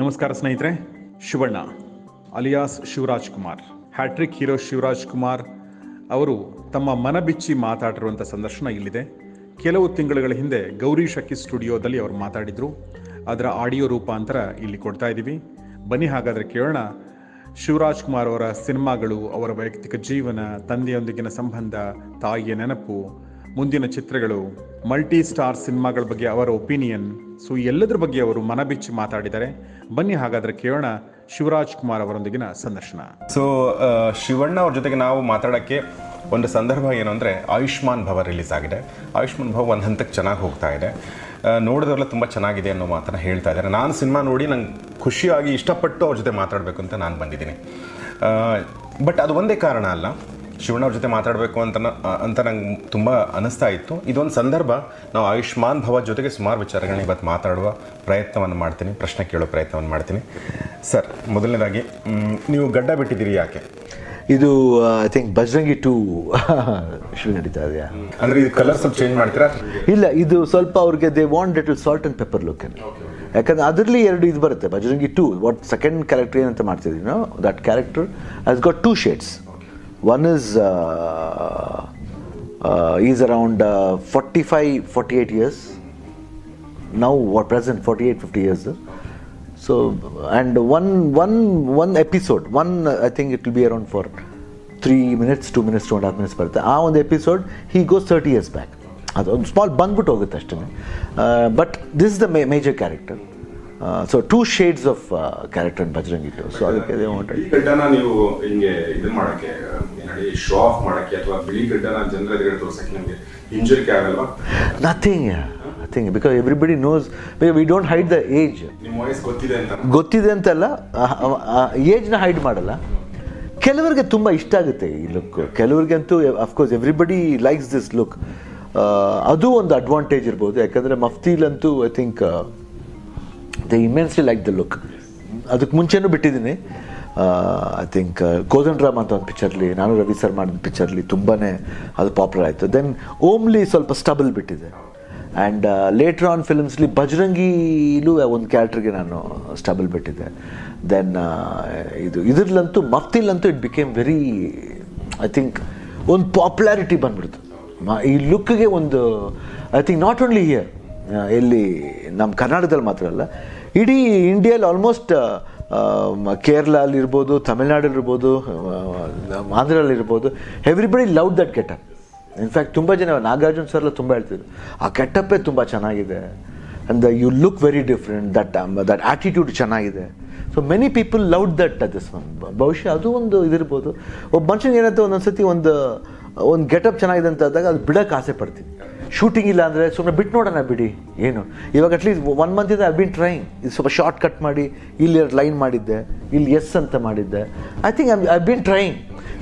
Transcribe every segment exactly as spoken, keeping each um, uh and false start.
ನಮಸ್ಕಾರ ಸ್ನೇಹಿತರೆ. Shivanna alias Shivraj Kumar, hat trick hero Shivraj Kumar ಅವರು ತಮ್ಮ ಮನ ಬಿಚ್ಚಿ ಮಾತಾಡಿರುವಂಥ ಸಂದರ್ಶನ ಇಲ್ಲಿದೆ. ಕೆಲವು ತಿಂಗಳುಗಳ ಹಿಂದೆ ಗೌರಿ ಶಕ್ಕಿ ಸ್ಟುಡಿಯೋದಲ್ಲಿ ಅವರು ಮಾತಾಡಿದರು. ಅದರ ಆಡಿಯೋ ರೂಪಾಂತರ ಇಲ್ಲಿ ಕೊಡ್ತಾ ಇದ್ದೀವಿ. ಬನ್ನಿ ಹಾಗಾದರೆ ಕೇಳೋಣ. ಶಿವರಾಜ್ ಕುಮಾರ್ ಅವರ ಸಿನಿಮಾಗಳು, ಅವರ ವೈಯಕ್ತಿಕ ಜೀವನ, ತಂದೆಯೊಂದಿಗಿನ ಸಂಬಂಧ, ತಾಯಿಯ ನೆನಪು, ಮುಂದಿನ ಚಿತ್ರಗಳು, ಮಲ್ಟಿ ಸ್ಟಾರ್ ಸಿನಿಮಾಗಳ ಬಗ್ಗೆ ಅವರ ಒಪಿನಿಯನ್, ಸೊ ಎಲ್ಲದರ ಬಗ್ಗೆ ಅವರು ಮನ ಬಿಚ್ಚಿ ಮಾತಾಡಿದ್ದಾರೆ. ಬನ್ನಿ ಹಾಗಾದರೆ ಕೇಳೋಣ ಶಿವರಾಜ್ ಕುಮಾರ್ ಅವರೊಂದಿಗಿನ ಸಂದರ್ಶನ. ಸೊ ಶಿವಣ್ಣ ಅವ್ರ ಜೊತೆಗೆ ನಾವು ಮಾತಾಡೋಕ್ಕೆ ಒಂದು ಸಂದರ್ಭ ಏನು ಅಂದರೆ, ಆಯುಷ್ಮಾನ್ ಭವ ರಿಲೀಸ್ ಆಗಿದೆ. ಆಯುಷ್ಮಾನ್ ಭವ ಒಂದು ಹಂತಕ್ಕೆ ಚೆನ್ನಾಗಿ ಹೋಗ್ತಾ ಇದೆ, ನೋಡಿದ್ರೆಲ್ಲ ತುಂಬ ಚೆನ್ನಾಗಿದೆ ಅನ್ನೋ ಮಾತನ್ನು ಹೇಳ್ತಾ ಇದ್ದಾರೆ. ನಾನು ಸಿನಿಮಾ ನೋಡಿ ನಂಗೆ ಖುಷಿಯಾಗಿ ಇಷ್ಟಪಟ್ಟು ಅವ್ರ ಜೊತೆ ಮಾತಾಡಬೇಕು ಅಂತ ನಾನು ಬಂದಿದ್ದೀನಿ. ಬಟ್ ಅದು ಒಂದೇ ಕಾರಣ ಅಲ್ಲ, ಶಿವಣ್ಣ ಅವ್ರ ಜೊತೆ ಮಾತಾಡಬೇಕು ಅಂತ ಅಂತ ನಂಗೆ ತುಂಬ ಅನ್ನಿಸ್ತಾ ಇತ್ತು. ಇದೊಂದು ಸಂದರ್ಭ. ನಾವು ಆಯುಷ್ಮಾನ್ ಭವ ಜೊತೆಗೆ ಸುಮಾರು ವಿಚಾರಗಳನ್ನ ಇವತ್ತು ಮಾತಾಡುವ ಪ್ರಯತ್ನವನ್ನು ಮಾಡ್ತೀನಿ, ಪ್ರಶ್ನೆ ಕೇಳೋ ಪ್ರಯತ್ನವನ್ನು ಮಾಡ್ತೀನಿ. ಸರ್, ಮೊದಲನೇದಾಗಿ ನೀವು ಗಡ್ಡ ಬಿಟ್ಟಿದ್ದೀರಿ ಯಾಕೆ? ಇದು I think Bajrangi two shoot ನಡೀತಾ ಇದೆಯಾ ಅಂದರೆ ಇದು ಕಲರ್ ಸ್ವಲ್ಪ ಚೇಂಜ್ ಮಾಡ್ತೀರಾ? ಇಲ್ಲ, ಇದು ಸ್ವಲ್ಪ ಅವ್ರಿಗೆ they want salt and pepper look. ಯಾಕಂದರೆ ಅದರಲ್ಲಿ ಎರಡು ಇದು ಬರುತ್ತೆ. Bajrangi two what second character ಏನಂತ ಮಾಡ್ತಿದ್ದೀವಿ ನಾವು, that character has got two shades. One is uh, uh, is around uh, forty-five, forty-eight years. Now, what present forty-eight, fifty years. So, and one, one, one episode. One, uh, I think it will be around for three minutes, two minutes, two and a half minutes. But ah, on the episode, he goes thirty years back. Ado small bandbut hogutte ashtane. But this is the ma- major character. Uh, so two shades of uh, character in Bajrangi two. So ಅದಕ್ಕೆ they wanted. ಈ ಗಡ್ಡನ ನೀವು ಹಿಂಗೆ ಇದನ್ನ ಮಾಡಕ್ಕೆ, ಏನಾಡಿ show of ಮಾಡಕ್ಕೆ ಅಥವಾ ಬಿಳಿ ಗಡ್ಡನ ಜನರ ಎದುರು ತೋರಿಸಕ್ಕೆ ನಿಮಗೆ ಇಂಜುರಿ ಆಗಲ್ವಾ? Nothing, nothing. Because everybody knows, because we don't hide the age. ನಿಮ್ಮ ವಯಸ್ಸು ಗೊತ್ತಿದೆ ಅಂತ. ಗೊತ್ತಿದೆ ಅಂತಲ್ಲ, ಏಜ್ ನ ಹೈಡ್ ಮಾಡಲ್ಲ. ಕೆಲವರಿಗೆ ತುಂಬಾ ಇಷ್ಟ ಆಗುತ್ತೆ ಈ ಲುಕ್, ಕೆಲವರಿಗಂತೂ of course everybody likes this look. ಅದು ಒಂದು ಅಡ್ವಾಂಟೇಜ್ ಇರ್ಬೋದು. ಯಾಕಂದ್ರೆ ಮಫ್ತಿಲಂತೂ I think they immensely like the look. ಅದಕ್ಕೆ ಮುಂಚೆನೂ ಬಿಟ್ಟಿದ್ದೀನಿ. ಐ ಥಿಂಕ್ ಗೋಧನ್ ರಾಮ್ ಅಂತ ಒಂದು ಪಿಕ್ಚರ್ಲಿ, ನಾನು ರವಿ ಸರ್ ಮಾಡಿದ ಪಿಕ್ಚರ್ಲಿ ತುಂಬಾ ಅದು ಪಾಪ್ಯುಲರ್ ಆಯಿತು. ದೆನ್ ಓಮ್ಲಿ ಸ್ವಲ್ಪ ಸ್ಟಬಲ್ ಬಿಟ್ಟಿದೆ. ಆ್ಯಂಡ್ ಲೇಟರ್ ಆನ್ ಫಿಲ್ಮ್ಸ್ಲಿ ಬಜರಂಗಿಲೂ ಒಂದು ಕ್ಯಾರೆಕ್ಟರ್ಗೆ ನಾನು ಸ್ಟಬಲ್ ಬಿಟ್ಟಿದ್ದೆ. ದೆನ್ ಇದು ಇದರಲ್ಲಂತೂ ಮಫ್ತಿಲಂತೂ it became very, I think ಒಂದು ಪಾಪ್ಯುಲಾರಿಟಿ ಬಂದ್ಬಿಡ್ತು ಈ ಲುಕ್ಗೆ. ಒಂದು I think not only here, ಇಲ್ಲಿ ನಮ್ಮ ಕರ್ನಾಟಕದಲ್ಲಿ ಮಾತ್ರ ಅಲ್ಲ, ಇಡೀ ಇಂಡಿಯಲ್ಲಿ ಆಲ್ಮೋಸ್ಟ್ ಕೇರಳಲ್ಲಿರ್ಬೋದು, ತಮಿಳ್ನಾಡಲ್ಲಿರ್ಬೋದು, ಆಂಧ್ರದಲ್ಲಿರ್ಬೋದು, everybody love that getup. In fact ತುಂಬ ಜನ ನಾಗಾರ್ಜುನ್ ಸರ್ಲ್ಲ ತುಂಬ ಹೇಳ್ತಿದ್ರು ಆ ಗೆಟಪ್ಪೇ ತುಂಬ ಚೆನ್ನಾಗಿದೆ, and you look very different, that that attitude ಚೆನ್ನಾಗಿದೆ. So many people love that at this one. ಬಹುಶಃ ಅದು ಒಂದು ಇದಿರ್ಬೋದು. ಒಬ್ಬ ಮನುಷ್ಯನಿಗೆ ಏನಂತ ಒಂದೊಂದ್ಸತಿ ಒಂದು ಒಂದು ಗೆಟಪ್ ಚೆನ್ನಾಗಿದೆ ಅಂತ ಆದಾಗ ಅದು ಬಿಡೋಕ್ಕೆ ಆಸೆ ಪಡ್ತೀನಿ. ಶೂಟಿಂಗ್ ಇಲ್ಲ ಅಂದರೆ ಸುಮ್ಮನೆ ಬಿಟ್ಟು ನೋಡೋಣ ಬಿಡಿ ಏನು. ಇವಾಗ ಅಟ್ಲೀಸ್ಟ್ ಒನ್ ಮಂತಿಂದ ಐ ಬಿನ್ ಟ್ರೈಂಗ್, ಇದು ಸ್ವಲ್ಪ ಶಾರ್ಟ್ ಕಟ್ ಮಾಡಿ ಇಲ್ಲಿ ಲೈನ್ ಮಾಡಿದ್ದೆ, ಇಲ್ಲಿ ಎಸ್ ಅಂತ ಮಾಡಿದ್ದೆ. I think I I been trying.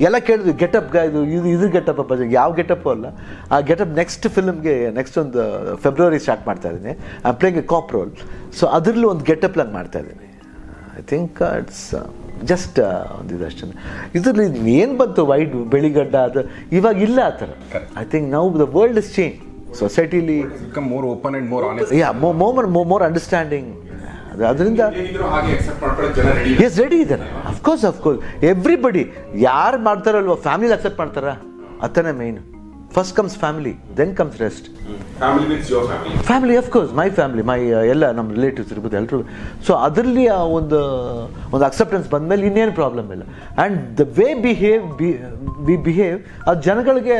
ಎಲ್ಲ ಕೇಳಿದ್ವಿ ಗೆಟಪ್ ಗಾಯ್ದು ಇದು ಇದ್ರ ಗೆಟಪ್ ಅಪ್ಪ, ಯಾವ ಗೆಟಪ್ಪು ಅಲ್ಲ ಆ ಗೆಟಪ್. ನೆಕ್ಸ್ಟ್ ಫಿಲ್ಮ್ಗೆ ನೆಕ್ಸ್ಟ್ ಒಂದು ಫೆಬ್ರವರಿ ಸ್ಟಾರ್ಟ್ ಮಾಡ್ತಾ ಇದ್ದೀನಿ, I playing a cop role. So ಅದರಲ್ಲೂ ಒಂದು ಗೆಟಪ್ ನಾನು ಮಾಡ್ತಾ ಇದ್ದೀನಿ. ಐ ಥಿಂಕ್ ಇಟ್ಸ್ ಜಸ್ಟ್ ಒಂದು ಇದಷ್ಟೇ. ಇದರಲ್ಲಿ ಏನು ಬಂತು ವೈಡ್ ಬೆಳಿಗಡ್ಡ ಅದು ಇವಾಗ ಇಲ್ಲ ಆ ಥರ. I think now the world is change. ಸೊಸೈಟಿಲಿ more open and more honest, more understanding. ಅದರಿಂದ ಎಸ್ ರೆಡಿ ಇದ್ದಾರೆ. ಅಫ್ಕೋರ್ಸ್ ಅಫ್ಕೋರ್ಸ್ ಎವ್ರಿಬಡಿ ಯಾರು ಮಾಡ್ತಾರಲ್ವ ಫ್ಯಾಮಿಲಿ ಅಕ್ಸೆಪ್ಟ್ ಮಾಡ್ತಾರ, ಅತನೇ main. First comes family, then comes rest. Family of course my family, my ಎಲ್ಲ ನಮ್ಮ relatives ಇರ್ಬೋದು ಎಲ್ಲರೂ. ಸೊ ಅದರಲ್ಲಿ ಆ ಒಂದು ಒಂದು ಅಕ್ಸೆಪ್ಟೆನ್ಸ್ ಬಂದಮೇಲೆ ಇನ್ನೇನು ಪ್ರಾಬ್ಲಮ್ ಇಲ್ಲ. And the way behave we behave ಅದು ಜನಗಳಿಗೆ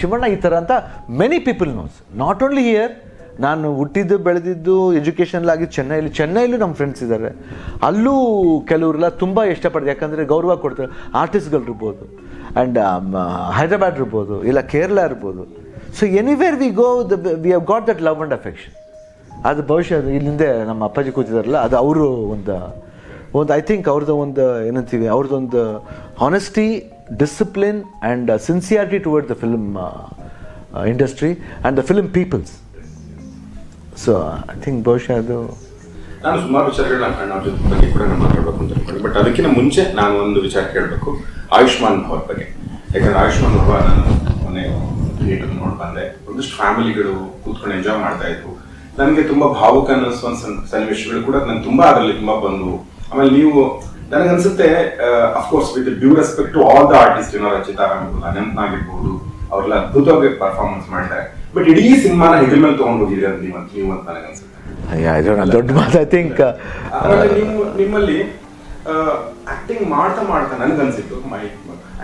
ಶಿವಣ್ಣ ಈ ಥರ ಅಂತ many people knows, not only here. ನಾನು ಹುಟ್ಟಿದ್ದು ಬೆಳೆದಿದ್ದು ಎಜುಕೇಷನ್ಲಾಗಿ ಚೆನ್ನೈಲಿ, ಚೆನ್ನೈಲೂ ನಮ್ಮ ಫ್ರೆಂಡ್ಸ್ ಇದ್ದಾರೆ. ಅಲ್ಲೂ ಕೆಲವರೆಲ್ಲ ತುಂಬ ಇಷ್ಟಪಡ್ತಾರೆ, ಯಾಕಂದರೆ ಗೌರವ ಕೊಡ್ತಾರೆ. ಆರ್ಟಿಸ್ಟ್ಗಳಿರ್ಬೋದು, ಆ್ಯಂಡ್ ಹೈದ್ರಾಬಾದ್ ಇರ್ಬೋದು, ಇಲ್ಲ ಕೇರಳ ಇರ್ಬೋದು. So anywhere we go the we have got that love and affection. ಅದು ಬಹುಶಃ ಇಲ್ಲಿಂದೆ ನಮ್ಮ ಅಪ್ಪಾಜಿ ಕೂತಿದಾರಲ್ಲ, ಅದು ಅವರು ಒಂದು ಒಂದು ಐ ಥಿಂಕ್ ಅವ್ರದ್ದು ಒಂದು ಏನಂತೀವಿ, ಅವ್ರದ್ದೊಂದು honesty, discipline and sincerity toward the film industry and the film peoples. So I think ಬಹುಶಃ ಅದು. ನಾನು ಸುಮಾರು ವಿಚಾರಗಳನ್ನ ಬಗ್ಗೆ ಕೂಡ ಮಾತಾಡಬೇಕು ಅಂತ ಹೇಳ್ಕೊಂಡು, ಬಟ್ ಅದಕ್ಕಿಂತ ಮುಂಚೆ ನಾನು ಒಂದು ವಿಚಾರ ಕೇಳಬೇಕು ಆಯುಷ್ಮಾನ್ ಭವ ಬಗ್ಗೆ. ಯಾಕಂದರೆ ಆಯುಷ್ಮಾನ್ ಭವ ನಾನು ಮೊನ್ನೆ ಥಿಯೇಟರ್ ನೋಡಿ ಬಂದೆ, ಒಂದಷ್ಟು ಫ್ಯಾಮಿಲಿಗಳು ಕೂತ್ಕೊಂಡು ಎಂಜಾಯ್ ಮಾಡ್ತಾ ಇದ್ವು. ನನಗೆ ತುಂಬಾ ಭಾವುಕ ಅನ್ನಿಸುವಂತ ಸನ್ನಿವೇಶಗಳು ಕೂಡ ನನ್ ತುಂಬಾ ಅದರಲ್ಲಿ ತುಂಬಾ ಬಂದವು. ಆಮೇಲೆ ನೀವು ನನಗನ್ಸುತ್ತೆ of course with due respect to all the artist, ಏನೋ ರಚಿತಾ ರಾಮ್ ಆಗಿರ್ಬೋದು ಅವ್ರೆಲ್ಲ ಅದ್ಭುತವಾಗಿ ಪರ್ಫಾರ್ಮೆನ್ಸ್ ಮಾಡಿದ್ದಾರೆ. ಬಟ್ ಇಡೀ ಸಿನಿಮಾನ ಹೆಗಲ ಮೇಲೆ ತಗೊಂಡು ಹೋಗಿದ್ದೀರ ನೀವು ಅಂತ ನೀವು ಅಂತ ನನಗನ್ಸುತ್ತೆ. ದೊಡ್ಡ ಮಾತು. ಐ ಥಿಂಕ್ ನಿಮ್ಮಲ್ಲಿ ಆಕ್ಟಿಂಗ್ ಮಾಡ್ತಾ ಮಾಡ್ತಾ ನನಗನ್ಸಿತ್ತು,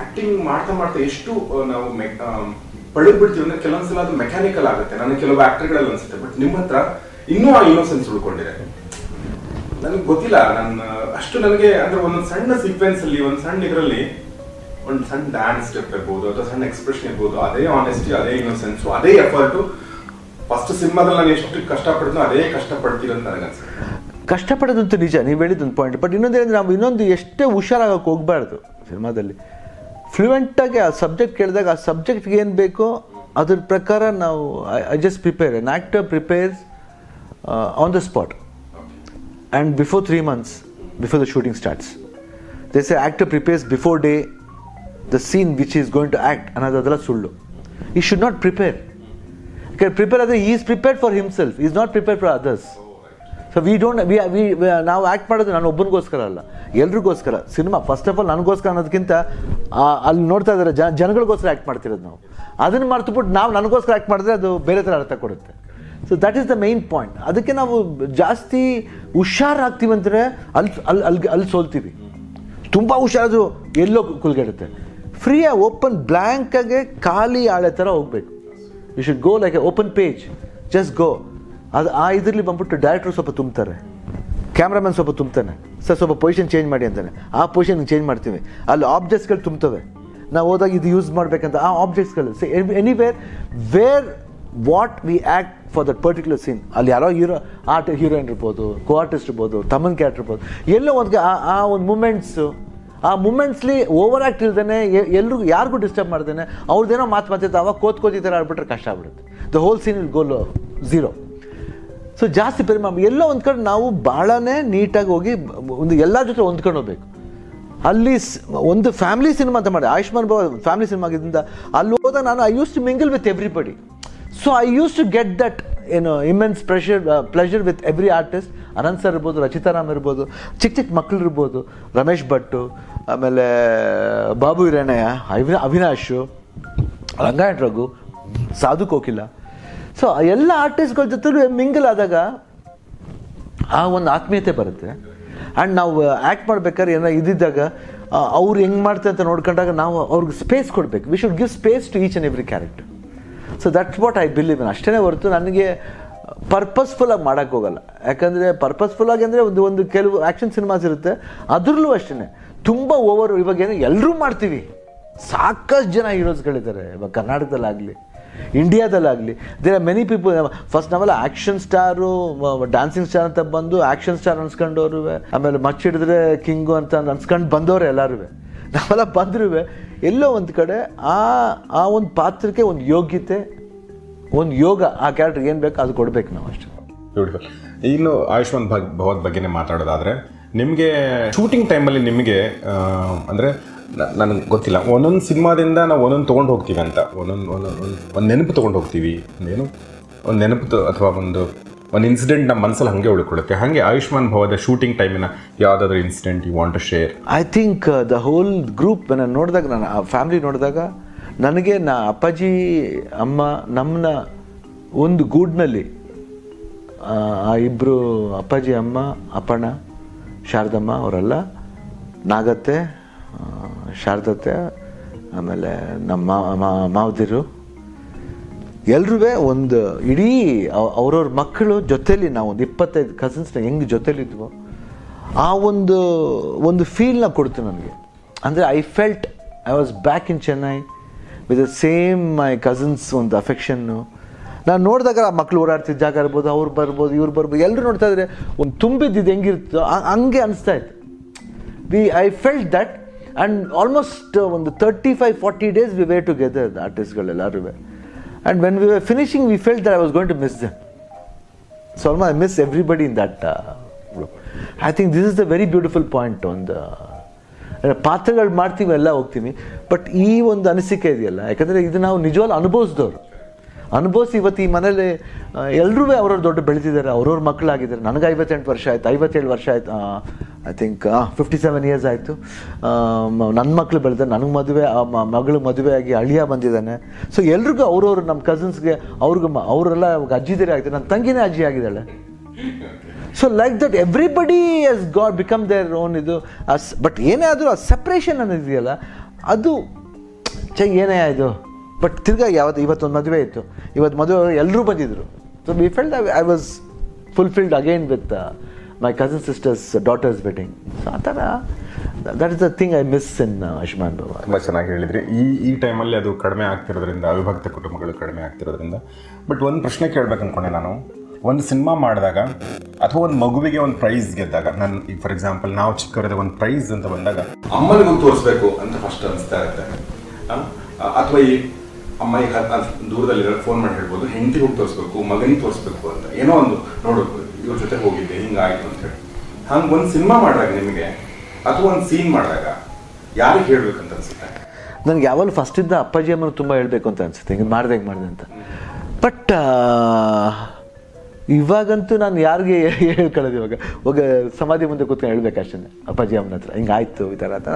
ಆಕ್ಟಿಂಗ್ ಮಾಡ್ತಾ ಮಾಡ್ತಾ ಎಷ್ಟು ನಾವು ಪಡೆದು ಬಿಡ್ತೀವಿ ಅಂದ್ರೆ ಕೆಲವೊಂದ್ಸಲ ಅದು ಮೆಕ್ಯಾನಿಕಲ್ ಆಗುತ್ತೆ ನನಗೆ ಕೆಲವು ಆಕ್ಟರ್ಗಳಲ್ಲಿ ಅನ್ಸುತ್ತೆ. ಬಟ್ ನಿಮ್ಮ ಹತ್ರ ಇನ್ನೂ ಆ ಇನ್ನೋಸೆನ್ಸ್ ಉಳ್ಕೊಂಡಿದೆ. ನನಗೆ ಗೊತ್ತಿಲ್ಲ, ನನ್ನ ಅಷ್ಟು ನನಗೆ ಅಂದ್ರೆ ಒಂದೊಂದು ಸಣ್ಣ ಸೀಕ್ವೆನ್ಸ್ ಅಲ್ಲಿ ಒಂದು ಸಣ್ಣ ಇದರಲ್ಲಿ ಒಂದು ಸಣ್ಣ ಡ್ಯಾನ್ಸ್ ಸ್ಟೆಪ್ ಇರ್ಬೋದು ಅಥವಾ ಸಣ್ಣ ಎಕ್ಸ್ಪ್ರೆಷನ್ ಇರ್ಬೋದು, ಅದೇ ಆನೆಸ್ಟಿ, ಅದೇ ಇನ್ನೋಸೆನ್ಸ್, ಅದೇ ಎಫರ್ಟು ಫಸ್ಟ್ ಸಿನಿಮಾದಲ್ಲಿ ನಾನು ಎಷ್ಟು ಕಷ್ಟಪಡ್ತೀನೋ ಅದೇ ಕಷ್ಟಪಡ್ತೀರ ಅಂತ ನನಗನ್ಸುತ್ತೆ. ಕಷ್ಟಪಡೋದಂತೂ ನಿಜ, ನೀವು ಹೇಳಿದೊಂದು ಪಾಯಿಂಟ್. ಬಟ್ ಇನ್ನೊಂದೇನೆಂದ್ರೆ ನಾವು ಇನ್ನೊಂದು ಎಷ್ಟೇ ಹುಷಾರಾಗಕ್ಕೆ ಹೋಗ್ಬಾರ್ದು ಸಿನಿಮಾದಲ್ಲಿ. ಫ್ಲೂಯೆಂಟಾಗಿ ಆ ಸಬ್ಜೆಕ್ಟ್ ಕೇಳಿದಾಗ ಆ ಸಬ್ಜೆಕ್ಟ್ಗೆ ಏನು ಬೇಕೋ ಅದ್ರ ಪ್ರಕಾರ ನಾವು I just prepare an actor prepares on the spot and before three months before the shooting starts this actor prepares before day the scene which is going to act ಅನ್ನೋದೆಲ್ಲ ಸುಳ್ಳು. He should not prepare. ಯಾಕೆ prepare ಆದರೆ he is prepared for himself, is not prepared for others. So we don't we we ನಾವು act ಮಾಡೋದು ನಾನು ಒಬ್ಬನಿಗೋಸ್ಕರ ಅಲ್ಲ, ಎಲ್ರಿಗೋಸ್ಕರ. ಸಿನಿಮಾ ಫಸ್ಟ್ ಆಫ್ ಆಲ್ ನನಗೋಸ್ಕರ ಅನ್ನೋದಕ್ಕಿಂತ ಅಲ್ಲಿ ನೋಡ್ತಾ ಇದ್ದಾರೆ ಜನ ಜನಗಳಿಗೋಸ್ಕರ ಆ್ಯಕ್ಟ್ ಮಾಡ್ತಿರೋದು ನಾವು. ಅದನ್ನು ಮರ್ತುಬಿಟ್ಟು ನಾವು ನನಗೋಸ್ಕರ ಆ್ಯಕ್ಟ್ ಮಾಡಿದ್ರೆ ಅದು ಬೇರೆ ಥರ ಅರ್ಥ ಕೊಡುತ್ತೆ. So that is the main point. ಅದಕ್ಕೆ ನಾವು ಜಾಸ್ತಿ ಹುಷಾರಾಗ್ತೀವಿ ಅಂದರೆ ಅಲ್ಲಿ ಅಲ್ಲಿ ಅಲ್ಲಿ ಅಲ್ಲಿ ಸೋಲ್ತೀವಿ. ತುಂಬ ಹುಷಾರಾದರೂ ಎಲ್ಲೋ ಕುಲ್ಗೆಡುತ್ತೆ. ಫ್ರೀಯಾಗಿ ಓಪನ್ ಬ್ಲ್ಯಾಂಕಾಗೆ ಖಾಲಿ ಆಳೆ ಥರ ಹೋಗಬೇಕು. You should go like a open page, just go. ಅದು ಆ ಇದರಲ್ಲಿ ಬಂದ್ಬಿಟ್ಟು ಡೈರೆಕ್ಟ್ರು ಸ್ವಲ್ಪ ತುಂಬ್ತಾರೆ, ಕ್ಯಾಮ್ರಾಮನ್ ಸ್ವಲ್ಪ ತುಂಬ್ತಾನೆ, ಸರ್ ಸ್ವಲ್ಪ ಪೊಸಿಷನ್ ಚೇಂಜ್ ಮಾಡಿ ಅಂತಾನೆ. ಆ ಪೊಸಿಷನ್ಗೆ ಚೇಂಜ್ ಮಾಡ್ತೀವಿ. ಅಲ್ಲಿ ಆಬ್ಜೆಕ್ಟ್ಸ್ಗಳು ತುಂಬ್ತವೆ. ನಾವು ಹೋದಾಗ ಇದು ಯೂಸ್ ಮಾಡಬೇಕಂತ ಆ ಆಬ್ಜೆಕ್ಟ್ಸ್ಗಳು see anywhere where what we act for that particular scene. ಅಲ್ಲಿ ಯಾರೋ ಹೀರೋ ಆರ್ಟ್ ಹೀರೋಯಿನ್ ಇರ್ಬೋದು, ಕೋ ಆರ್ಟಿಸ್ಟ್ ಇರ್ಬೋದು, ತಮ್ಮನ್ ಕ್ಯಾರೆಕ್ಟರ್ ಇರ್ಬೋದು, ಎಲ್ಲೋ ಒಂದು ಆ ಒಂದು ಮೂಮೆಂಟ್ಸು, ಆ ಮೂಮೆಂಟ್ಸ್ಲಿ ಓವರ್ ಆ್ಯಕ್ಟ್ ಇಲ್ದೇ ಎಲ್ರಿಗೂ ಯಾರಿಗೂ ಡಿಸ್ಟರ್ಬ್ ಮಾಡ್ದೇನೆ ಅವ್ರದ್ದೇನೋ ಮಾತು ಮಾತಿತ್ತು ಅವಾಗ ಕೋತ್ಕೋತಿದ್ದಾರೆ ಆಡ್ಬಿಟ್ರೆ ಕಷ್ಟ ಆಗ್ಬಿಡುತ್ತೆ. The whole scene will go zero. So ಜಾಸ್ತಿ ಪರಿಮಾಣ ಎಲ್ಲೋ ಒಂದು ಕಡೆ ನಾವು ಭಾಳನೇ ನೀಟಾಗಿ ಹೋಗಿ ಒಂದು ಎಲ್ಲ ಜೊತೆ ಹೊಂದ್ಕೊಂಡು ಹೋಗ್ಬೇಕು. ಅಲ್ಲಿ ಒಂದು ಫ್ಯಾಮಿಲಿ ಸಿನಿಮಾ ಅಂತ ಮಾಡಿ ಆಯುಷ್ಮಾನ್ ಭವ ಫ್ಯಾಮಿಲಿ ಸಿನಿಮಾ ಆಗಿದ್ದರಿಂದ ಅಲ್ಲಿ ಹೋದಾಗ ನಾನು I use to mingle with everybody. So I use to get that ಏನು immense pressure pleasure with every artist. Anant sir ಇರ್ಬೋದು, ರಚಿತಾ ರಾಮ್ ಇರ್ಬೋದು, ಚಿಕ್ಕ ಚಿಕ್ಕ ಮಕ್ಕಳು ಇರ್ಬೋದು, ರಮೇಶ್ ಭಟ್, ಆಮೇಲೆ ಬಾಬು ಹಿರಣಯ್ಯ, ಅವಿ ಅವಿನಾಶು, ರಂಗಾಯಣ ರಘು, ಸಾಧು, ಕೋಕಿಲ. ಸೊ ಎಲ್ಲ ಆರ್ಟಿಸ್ಟ್ಗಳ ಜೊತೆಲೂ ಮಿಂಗಲ್ ಆದಾಗ ಆ ಒಂದು ಆತ್ಮೀಯತೆ ಬರುತ್ತೆ. ಆ್ಯಂಡ್ ನಾವು ಆ್ಯಕ್ಟ್ ಮಾಡ್ಬೇಕಾದ್ರೆ ಏನೋ ಇದ್ದಿದ್ದಾಗ ಅವ್ರು ಹೆಂಗೆ ಮಾಡ್ತಾರೆ ಅಂತ ನೋಡ್ಕೊಂಡಾಗ ನಾವು ಅವ್ರಿಗೆ ಸ್ಪೇಸ್ ಕೊಡಬೇಕು. We should give space to each and every character. So that's what I believe in. ಅಷ್ಟೇ ಹೊರತು ನನಗೆ ಪರ್ಪಸ್ಫುಲ್ಲಾಗಿ ಮಾಡೋಕ್ಕೆ ಹೋಗಲ್ಲ. ಯಾಕಂದರೆ ಪರ್ಪಸ್ಫುಲ್ಲಾಗಿ ಅಂದರೆ ಒಂದು ಒಂದು ಕೆಲವು ಆ್ಯಕ್ಷನ್ ಸಿನಿಮಾಸ್ ಇರುತ್ತೆ, ಅದರಲ್ಲೂ ಅಷ್ಟೇ ತುಂಬ ಓವರು. ಇವಾಗ ಏನೋ ಎಲ್ಲರೂ ಮಾಡ್ತೀವಿ, ಸಾಕಷ್ಟು ಜನ ಹೀರೋಸ್ಗಳಿದ್ದಾರೆ ಇವಾಗ ಕರ್ನಾಟಕದಲ್ಲಾಗಲಿ ಇಂಡಿಯಾದಲ್ಲಾಗಲಿ. There are many people. First ನಾವೆಲ್ಲ ಆ್ಯಕ್ಷನ್ ಸ್ಟಾರು ಡ್ಯಾನ್ಸಿಂಗ್ ಸ್ಟಾರ್ ಅಂತ ಬಂದು ಆ್ಯಕ್ಷನ್ ಸ್ಟಾರ್ ಅನ್ಸ್ಕೊಂಡವ್ರು, ಆಮೇಲೆ ಮಚ್ಚಿಡಿದ್ರೆ ಕಿಂಗು ಅಂತ ಅನ್ಸ್ಕೊಂಡು ಬಂದವ್ರೆ ಎಲ್ಲರೂ. ನಾವೆಲ್ಲ ಬಂದ್ರೂ ಎಲ್ಲೋ ಒಂದು ಕಡೆ ಆ ಆ ಒಂದು ಪಾತ್ರಕ್ಕೆ ಒಂದು ಯೋಗ್ಯತೆ, ಒಂದು ಯೋಗ ಆ ಕ್ಯಾರೆಕ್ಟರ್ ಏನು ಬೇಕು ಅದು ಕೊಡಬೇಕು ನಾವು ಅಷ್ಟೇ. ಬ್ಯೂಟಿಫುಲ್. ಇನ್ನು ಆಯುಷ್ಮಾನ್ ಭವದ ಬಗ್ಗೆನೇ ಮಾತಾಡೋದಾದರೆ, ನಿಮಗೆ ಶೂಟಿಂಗ್ ಟೈಮಲ್ಲಿ ನಿಮಗೆ ಅಂದರೆ ನನಗೆ ಗೊತ್ತಿಲ್ಲ, ಒಂದೊಂದು ಸಿನಿಮಾದಿಂದ ನಾವು ಒಂದೊಂದು ತೊಗೊಂಡು ಹೋಗ್ತೀವಿ ಅಂತ, ಒಂದೊಂದು ಒಂದೊಂದು ಒಂದು ನೆನಪು ತೊಗೊಂಡು ಹೋಗ್ತೀವಿ, ಏನು ಒಂದು ನೆನಪು ಅಥವಾ ಒಂದು ಒಂದು ಇನ್ಸಿಡೆಂಟ್ ನಮ್ಮ ಮನಸ್ಸಲ್ಲಿ ಹಾಗೆ ಉಳ್ಕೊಳ್ಳುತ್ತೆ. ಹಾಗೆ ಆಯುಷ್ಮಾನ್ ಭವದ ಶೂಟಿಂಗ್ ಟೈಮಿನ ಯಾವುದಾದ್ರೂ incident you want to share? I think the whole group ನಾನು ನೋಡಿದಾಗ, ನಾನು ಆ ಫ್ಯಾಮಿಲಿ ನೋಡಿದಾಗ ನನಗೆ ನಾ ಅಪ್ಪಾಜಿ ಅಮ್ಮ ನಮ್ಮನ್ನ ಒಂದು ಗೂಡ್ನಲ್ಲಿ ಆ ಇಬ್ಬರು ಅಪ್ಪಾಜಿ ಅಮ್ಮ ಅಪ್ಪಣ್ಣ ಶಾರದಮ್ಮ ಅವರೆಲ್ಲ, ನಾಗತ್ತೆ ಶಾರದತ್ತೆ, ಆಮೇಲೆ ನಮ್ಮ ಮಾವದಿರು ಎಲ್ಲರೂ ಒಂದು ಇಡೀ ಅವ್ರವ್ರ ಮಕ್ಕಳು ಜೊತೇಲಿ ನಾವೊಂದು ಇಪ್ಪತ್ತೈದು ಕಸಿನ್ಸ್ನ ಹೆಂಗೆ ಜೊತೇಲಿದ್ವೋ ಆ ಒಂದು ಒಂದು ಫೀಲ್ನ ಕೊಡ್ತು ನನಗೆ. ಅಂದರೆ I felt I was back in Chennai with the same my cousins ಒಂದು ಅಫೆಕ್ಷನ್ನು. ನಾನು ನೋಡಿದಾಗ ಆ ಮಕ್ಕಳು ಓಡಾಡ್ತಿದ್ದ ಜಾಗ ಇರ್ಬೋದು, ಅವ್ರು ಬರ್ಬೋದು, ಇವ್ರು ಬರ್ಬೋದು, ಎಲ್ಲರೂ ನೋಡ್ತಾ ಇದ್ರೆ ಒಂದು ತುಂಬಿದ್ದಿದ್ದು ಹೆಂಗಿರುತ್ತೋ ಹಂಗೆ ಅನಿಸ್ತಾ ಇತ್ತು. We I felt that. And almost ಒಂದು thirty five forty days we were together ಆರ್ಟಿಸ್ಟ್ಗಳೆಲ್ಲರೂ. And when we were finishing we felt that I was going to miss them. So almost I miss everybody in that group. I think this is the very beautiful point. ಒಂದು ಪಾತ್ರಗಳು ಮಾಡ್ತೀವಿ, ಎಲ್ಲ ಹೋಗ್ತೀವಿ, but ಈ ಒಂದು ಅನಿಸಿಕೆ ಇದೆಯಲ್ಲ, ಯಾಕಂದರೆ ಇದು ನಾವು ನಿಜವಾಗ್ಲೂ ಅನುಭವಿಸಿದವರು. ಅನುಭವಿಸಿ ಇವತ್ತು ಈ ಮನೇಲಿ ಎಲ್ಲರೂ ಅವ್ರವ್ರು ದೊಡ್ಡ ಬೆಳೆದಿದ್ದಾರೆ, ಅವ್ರವ್ರ ಮಕ್ಕಳಾಗಿದ್ದಾರೆ. ನನಗೆ ಐವತ್ತೆಂಟು ವರ್ಷ ಆಯಿತು, ಐವತ್ತೇಳು ವರ್ಷ ಆಯಿತು, I think fifty seven years ಆಯಿತು. ನನ್ನ ಮಕ್ಕಳು ಬೆಳೆದಾರೆ, ನನಗೆ ಮದುವೆ, ಮಗಳು ಮದುವೆಯಾಗಿ ಅಳಿಯ ಬಂದಿದ್ದಾನೆ. ಸೊ ಎಲ್ರಿಗೂ ಅವ್ರವ್ರು, ನಮ್ಮ ಕಸಿನ್ಸ್ಗೆ ಅವ್ರಿಗೂ ಅವರೆಲ್ಲ ಅಜ್ಜಿದಿರೇ ಆಗ್ತಾರೆ. ನನ್ನ ತಂಗಿನೇ ಅಜ್ಜಿ ಆಗಿದ್ದಾಳೆ. So like that everybody as god become their own ಇದು. ಬಟ್ ಏನೇ ಆದರೂ ಆ ಸಪ್ರೇಷನ್ ಅನ್ನೋದಿದೆಯಲ್ಲ ಅದು ಚೈ ಏನೇ ಆಯಿತು. ಬಟ್ ತಿರ್ಗಾ ಯಾವತ್ತು ಇವತ್ತೊಂದು ಮದುವೆ ಇತ್ತು, ಇವತ್ತು ಮದುವೆ ಎಲ್ಲರೂ ಬಂದಿದ್ದರು. So we felt I was fulfilled again with my cousin sisters daughters wedding. So ಆ ಥರ that is the thing I miss in Ayushman Bhava. ತುಂಬ ಚೆನ್ನಾಗಿ ಹೇಳಿದ್ರಿ. ಈ ಈ ಟೈಮಲ್ಲಿ ಅದು ಕಡಿಮೆ ಆಗ್ತಿರೋದ್ರಿಂದ, ಅವಿಭಕ್ತ ಕುಟುಂಬಗಳು ಕಡಿಮೆ ಆಗ್ತಿರೋದ್ರಿಂದ. ಬಟ್ ಒಂದು ಪ್ರಶ್ನೆ ಕೇಳ್ಬೇಕು ಅಂದ್ಕೊಂಡೆ ನಾನು. ಒಂದು ಸಿನಿಮಾ ಮಾಡಿದಾಗ ಅಥವಾ ಒಂದು ಮಗುವಿಗೆ ಒಂದು ಪ್ರೈಸ್ ಗೆದ್ದಾಗ, ನಾನು ಈಗ ಫಾರ್ ಎಕ್ಸಾಂಪಲ್ ನಾವು ಚಿಕ್ಕವರದ ಒಂದು ಪ್ರೈಸ್ ಅಂತ ಬಂದಾಗ ಅಮ್ಮನಿಗೂ ತೋರಿಸ್ಬೇಕು ಅಂತ ಫಸ್ಟ್ ಅನಿಸ್ತಾ ಇರುತ್ತೆ. ಅಥವಾ ಈ ಅಮ್ಮ ಈಗ ದೂರದಲ್ಲಿರೋ ಫೋನ್ ಮಾಡಿ ಹೇಳ್ಬೋದು, ಹೆಂಡತಿಗೂ ತೋರಿಸ್ಬೇಕು, ಮಗನಿಗೆ ತೋರಿಸ್ಬೇಕು ಅಂತ ಏನೋ ಒಂದು ನೋಡಬೇಕು, ಇವ್ರ ಜೊತೆ ಹೋಗಿದ್ದೆ ಹಿಂಗಾಯಿತು ಅಂತ ಹೇಳಿ. ಹಂಗೆ ಒಂದು ಸಿನಿಮಾ ಮಾಡಿದಾಗ ನಿಮಗೆ ಅಥವಾ ಒಂದು ಸೀನ್ ಮಾಡಿದಾಗ ಯಾರಿಗೆ ಹೇಳ್ಬೇಕಂತ ಅನಿಸುತ್ತೆ? ನನಗೆ ಯಾವಾಗಲೂ ಫಸ್ಟ್ ಇದ್ದ ಅಪ್ಪಾಜಿ ಅಮ್ಮನಿಗೆ ತುಂಬ ಹೇಳ್ಬೇಕು ಅಂತ ಅನಿಸುತ್ತೆ, ಹಿಂಗೆ ಮಾಡಿದೆ ಹಿಂಗೆ ಮಾಡಿದೆ ಅಂತ. ಬಟ್ ಇವಾಗಂತೂ ನಾನು ಯಾರಿಗೆ ಹೇಳ್ಕೊಳ್ಳೋದು? ಇವಾಗ ಹೋಗಿ ಸಮಾಧಿ ಮುಂದೆ ಕೂತ್ಕೊಂಡು ಹೇಳ್ಬೇಕಷ್ಟೇ ಅಪ್ಪಾಜಿ ಅಮ್ಮನ ಹತ್ರ, ಹಿಂಗೆ ಆಯಿತು ಈ ಥರ ಅಂತ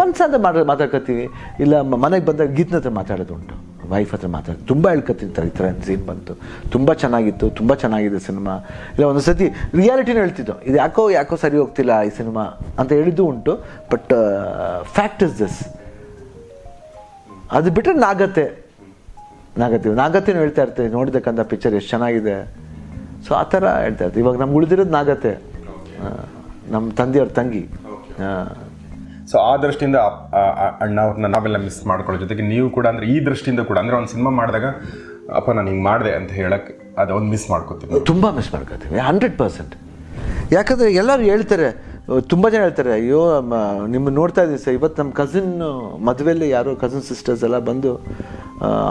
ಮನಸ್ಸಂತ ಮಾಡ ಮಾತಾಡ್ಕೊತೀವಿ. ಇಲ್ಲ ಮನೆಗೆ ಬಂದಾಗ ಗೀತನ ಹತ್ರ ಮಾತಾಡೋದು ಉಂಟು, ವೈಫ್ ಹತ್ರ ಮಾತಾಡೋದು, ತುಂಬ ಹೇಳ್ಕೊತೀನಿ ಈ ಥರ ಸೀನ್ ಬಂತು, ತುಂಬ ಚೆನ್ನಾಗಿತ್ತು, ತುಂಬ ಚೆನ್ನಾಗಿದೆ ಸಿನಿಮಾ. ಇಲ್ಲ ಒಂದು ಸತಿ ರಿಯಾಲಿಟಿನೂ ಹೇಳ್ತಿದ್ದೋ, ಇದು ಯಾಕೋ ಯಾಕೋ ಸರಿ ಹೋಗ್ತಿಲ್ಲ ಈ ಸಿನಿಮಾ ಅಂತ ಹೇಳಿದ್ದು ಉಂಟು. ಬಟ್ ಫ್ಯಾಕ್ಟ್ ಇಸ್ ದಿಸ್, ಅದು ಬಿಟ್ಟರೆ ನಾಗತ್ತೆ ನಾಗತ್ತೆ ನಾಗತ್ತೆನೂ ಹೇಳ್ತಾ ಇರ್ತೀವಿ, ನೋಡಿದಕ್ಕಂಥ ಪಿಕ್ಚರ್ ಎಷ್ಟು ಚೆನ್ನಾಗಿದೆ. ಸೊ ಆ ಥರ ಹೇಳ್ತಾ ಇರ್ತೀವಿ. ಇವಾಗ ನಮ್ಗೆ ಉಳಿದಿರೋದು ನಾಗತ್ತೆ, ನಮ್ಮ ತಂದೆಯವ್ರ ತಂಗಿ. ಸೊ ಆ ದೃಷ್ಟಿಯಿಂದ ಅಣ್ಣ ಅವ್ರನ್ನ ನಾವೆಲ್ಲ ಮಿಸ್ ಮಾಡ್ಕೊಳ್ಳೋ ಜೊತೆಗೆ ನೀವು ಕೂಡ ಅಂದರೆ ಈ ದೃಷ್ಟಿಯಿಂದ ಕೂಡ ಅಂದರೆ ಒಂದು ಸಿನಿಮಾ ಮಾಡಿದಾಗ ಅಪ್ಪ ನಾನು ಹಿಂಗೆ ಮಾಡಿದೆ ಅಂತ ಹೇಳಕ್ಕೆ ಅದು ಒಂದು ಮಿಸ್ ಮಾಡ್ಕೋತೀವಿ, ತುಂಬ ಮಿಸ್ ಮಾಡ್ಕೋತೀವಿ ಹಂಡ್ರೆಡ್ ಪರ್ಸೆಂಟ್. ಯಾಕಂದರೆ ಎಲ್ಲರೂ ಹೇಳ್ತಾರೆ, ತುಂಬ ಜನ ಹೇಳ್ತಾರೆ, ಅಯ್ಯೋ ನಿಮ್ಮ ನೋಡ್ತಾ ಇದ್ದೀವಿ ಸರ್, ಇವತ್ತು ನಮ್ಮ ಕಸಿನ್ ಮದುವೆಯಲ್ಲಿ ಯಾರೋ ಕಸಿನ್ ಸಿಸ್ಟರ್ಸ್ ಎಲ್ಲ ಬಂದು